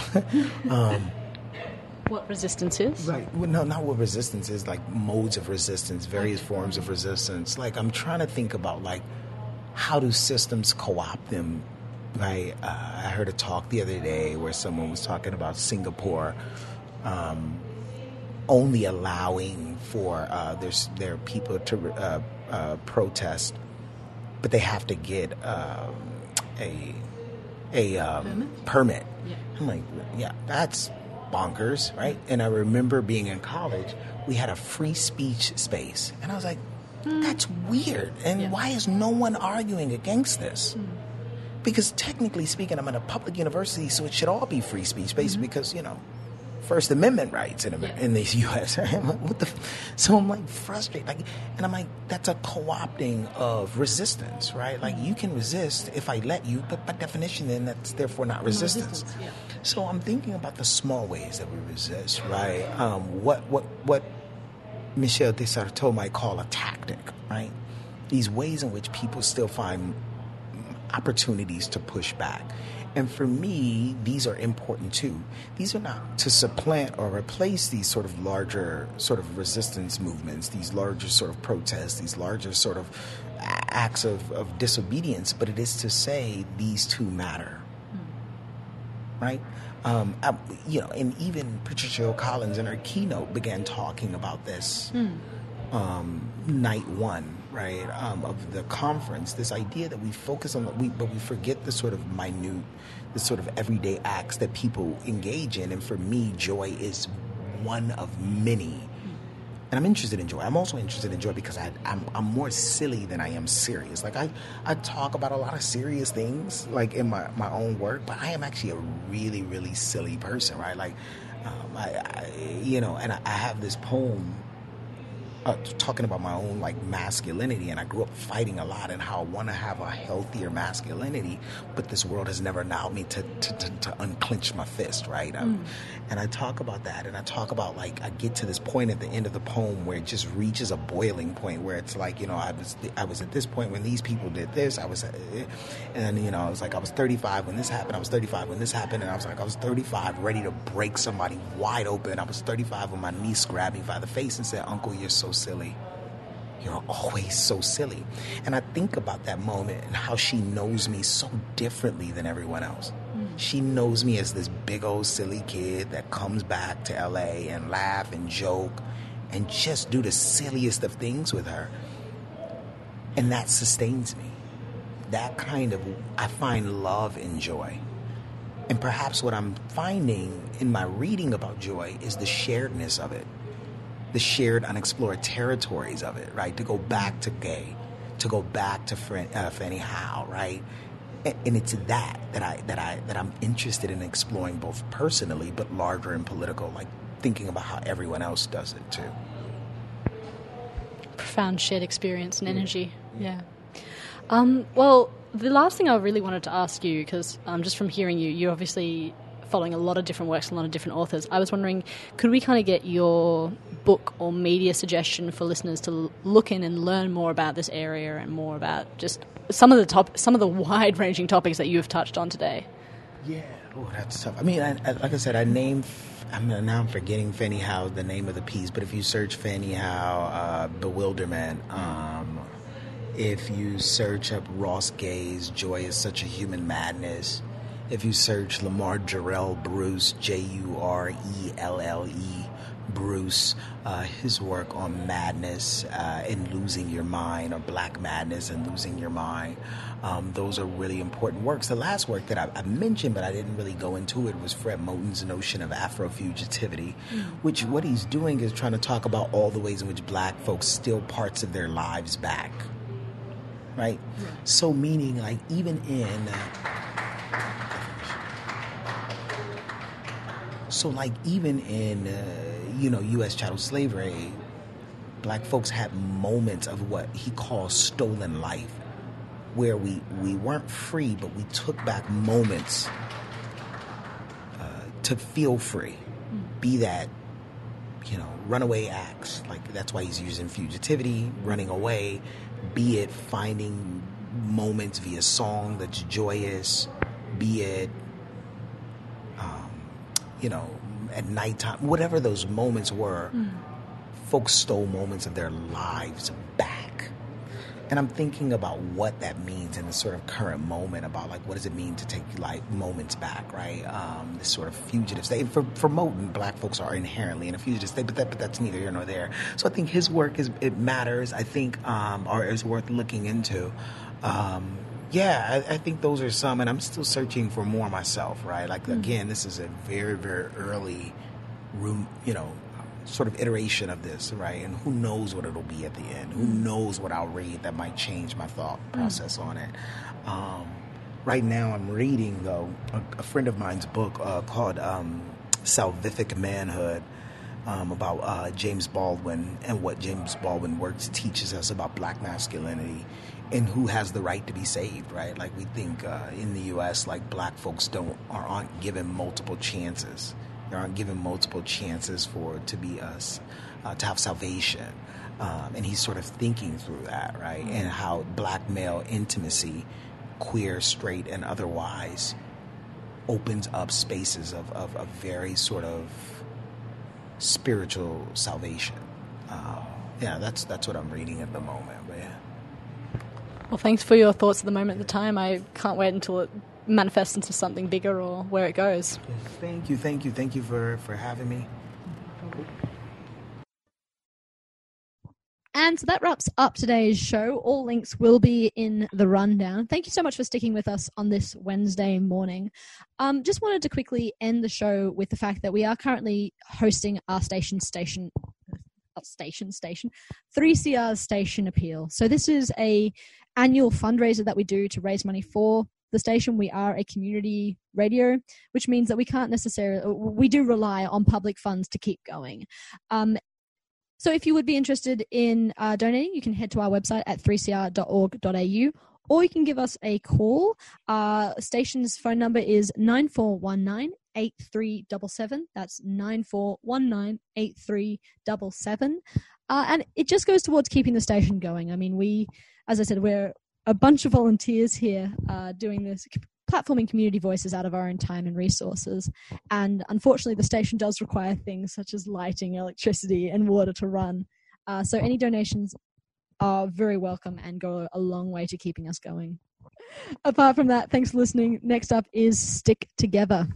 um, what resistance is? Right. Well, no, not what resistance is, like modes of resistance, various okay. forms of resistance. Like I'm trying to think about like how do systems co-opt them? Right? Uh, I heard a talk the other day where someone was talking about Singapore um, only allowing for uh, their, their people to uh, uh, protest, but they have to get um, a a um, permit. permit. Yeah. I'm like, yeah, that's bonkers, right? And I remember being in college, we had a free speech space, and I was like, that's weird, and yeah. why is no one arguing against this? Mm. Because technically speaking, I'm in a public university, so it should all be free speech space mm-hmm. because, you know, First Amendment rights in America, yeah. in the U S I'm like, what the f-? So I'm like frustrated, like, and I'm like, that's a co-opting of resistance, right? Like you can resist if I let you, but by definition, then that's therefore not resistance. resistance yeah. So I'm thinking about the small ways that we resist, right? Um, what what what Michel Desarteau might call a tactic, right? These ways in which people still find opportunities to push back. And for me, these are important too. These are not to supplant or replace these sort of larger sort of resistance movements, these larger sort of protests, these larger sort of acts of, of disobedience, but it is to say these two matter, mm. right? Um, I, you know, and even Patricia O'Collins in her keynote began talking about this mm. um, night one. Right, um, of the conference, this idea that we focus on, the, we, but we forget the sort of minute, the sort of everyday acts that people engage in. And for me, joy is one of many. And I'm interested in joy. I'm also interested in joy because I, I'm, I'm more silly than I am serious. Like I, I talk about a lot of serious things, like in my, my own work, but I am actually a really, really silly person, right? Like, um, I, I, you know, and I, I have this poem Uh, talking about my own like masculinity, and I grew up fighting a lot and how I want to have a healthier masculinity, but this world has never allowed me to to, to, to unclench my fist, right? Um, mm. And I talk about that, and I talk about like I get to this point at the end of the poem where it just reaches a boiling point where it's like, you know, I was I was at this point when these people did this, I was, and you know, I was like I was thirty-five when this happened, I was thirty-five when this happened, and I was like I was thirty-five ready to break somebody wide open. I was thirty-five when my niece grabbed me by the face and said, "Uncle, you're so silly. You're always so silly." And I think about that moment and how she knows me so differently than everyone else. Mm. She knows me as this big old silly kid that comes back to L A and laugh and joke and just do the silliest of things with her. And that sustains me. That kind of, I find love in joy. And perhaps what I'm finding in my reading about joy is the sharedness of it. The shared unexplored territories of it, right? To go back to gay, to go back to Fren- uh, Fannie Howe, right? And, and it's that that I that I that I'm interested in exploring, both personally but larger and political, like thinking about how everyone else does it too. Profound shared experience and energy, yeah. yeah. Um, well, the last thing I really wanted to ask you, because um, just from hearing you, you obviously following a lot of different works, a lot of different authors. I was wondering, could we kind of get your book or media suggestion for listeners to look in and learn more about this area and more about just some of the top, some of the wide-ranging topics that you have touched on today? Yeah, oh, that's tough. I mean, I, I, like I said, I named. I mean, now I'm forgetting Fannie Howe, the name of the piece, but if you search Fannie Howe, uh, Bewilderment. Um, if you search up Ross Gay's "Joy Is Such a Human Madness." If you search Lamar Jarrell Bruce, J U R E L L E, Bruce, uh, his work on madness uh, and losing your mind, or Black Madness and Losing Your Mind. Um, those are really important works. The last work that I, I mentioned, but I didn't really go into it, was Fred Moten's notion of Afrofugitivity, mm. which what he's doing is trying to talk about all the ways in which Black folks steal parts of their lives back, right? Yeah. So meaning, like, even in... Uh, So, like, even in, uh, you know, U S chattel slavery, Black folks had moments of what he calls stolen life, where we, we weren't free, but we took back moments uh, to feel free. Mm. Be that, you know, runaway acts. Like, that's why he's using fugitivity, running away. Be it finding moments via song that's joyous. Be it... you know, at nighttime, whatever those moments were, mm. folks stole moments of their lives back. And I'm thinking about what that means in the sort of current moment about, like, what does it mean to take, like, moments back, right? Um, this sort of fugitive state. For, for Moten, Black folks are inherently in a fugitive state, but, that, but that's neither here nor there. So I think his work, is it matters, I think, um, or is worth looking into. Um Yeah, I, I think those are some, and I'm still searching for more myself, right? Like, mm-hmm. again, this is a very, very early, room, you know, sort of iteration of this, right? And who knows what it'll be at the end? Who knows what I'll read that might change my thought process mm-hmm. on it? Um, right now I'm reading, though, a, a friend of mine's book uh, called um, Salvific Manhood, um, about uh, James Baldwin and what James Baldwin works teaches us about Black masculinity. And who has the right to be saved, right? Like, we think uh, in the U S, like, Black folks don't are, aren't given multiple chances. They aren't given multiple chances for to be us, uh, to have salvation. Um, and he's sort of thinking through that, right? Mm-hmm. And how Black male intimacy, queer, straight, and otherwise, opens up spaces of, of, of very sort of spiritual salvation. Um, yeah, that's that's what I'm reading at the moment. But yeah. Well, thanks for your thoughts at the moment at the time. I can't wait until it manifests into something bigger or where it goes. Thank you, thank you, thank you for, for having me. And so that wraps up today's show. All links will be in the rundown. Thank you so much for sticking with us on this Wednesday morning. Um, just wanted to quickly end the show with the fact that we are currently hosting our Station Station Station Station three C R's Station Appeal. So this is a annual fundraiser that we do to raise money for the station. We are a community radio, which means that we can't necessarily, we do rely on public funds to keep going. Um, so if you would be interested in uh, donating, you can head to our website at three c r dot org dot a u, or you can give us a call. Uh, station's phone number is nine four one nine eight three seven seven. That's nine four one nine eight three seven seven. Uh, and it just goes towards keeping the station going. I mean, we, as I said, we're a bunch of volunteers here uh, doing this, platforming community voices out of our own time and resources. And unfortunately, the station does require things such as lighting, electricity, and water to run. Uh, so any donations are very welcome and go a long way to keeping us going. Apart from that, thanks for listening. Next up is Stick Together.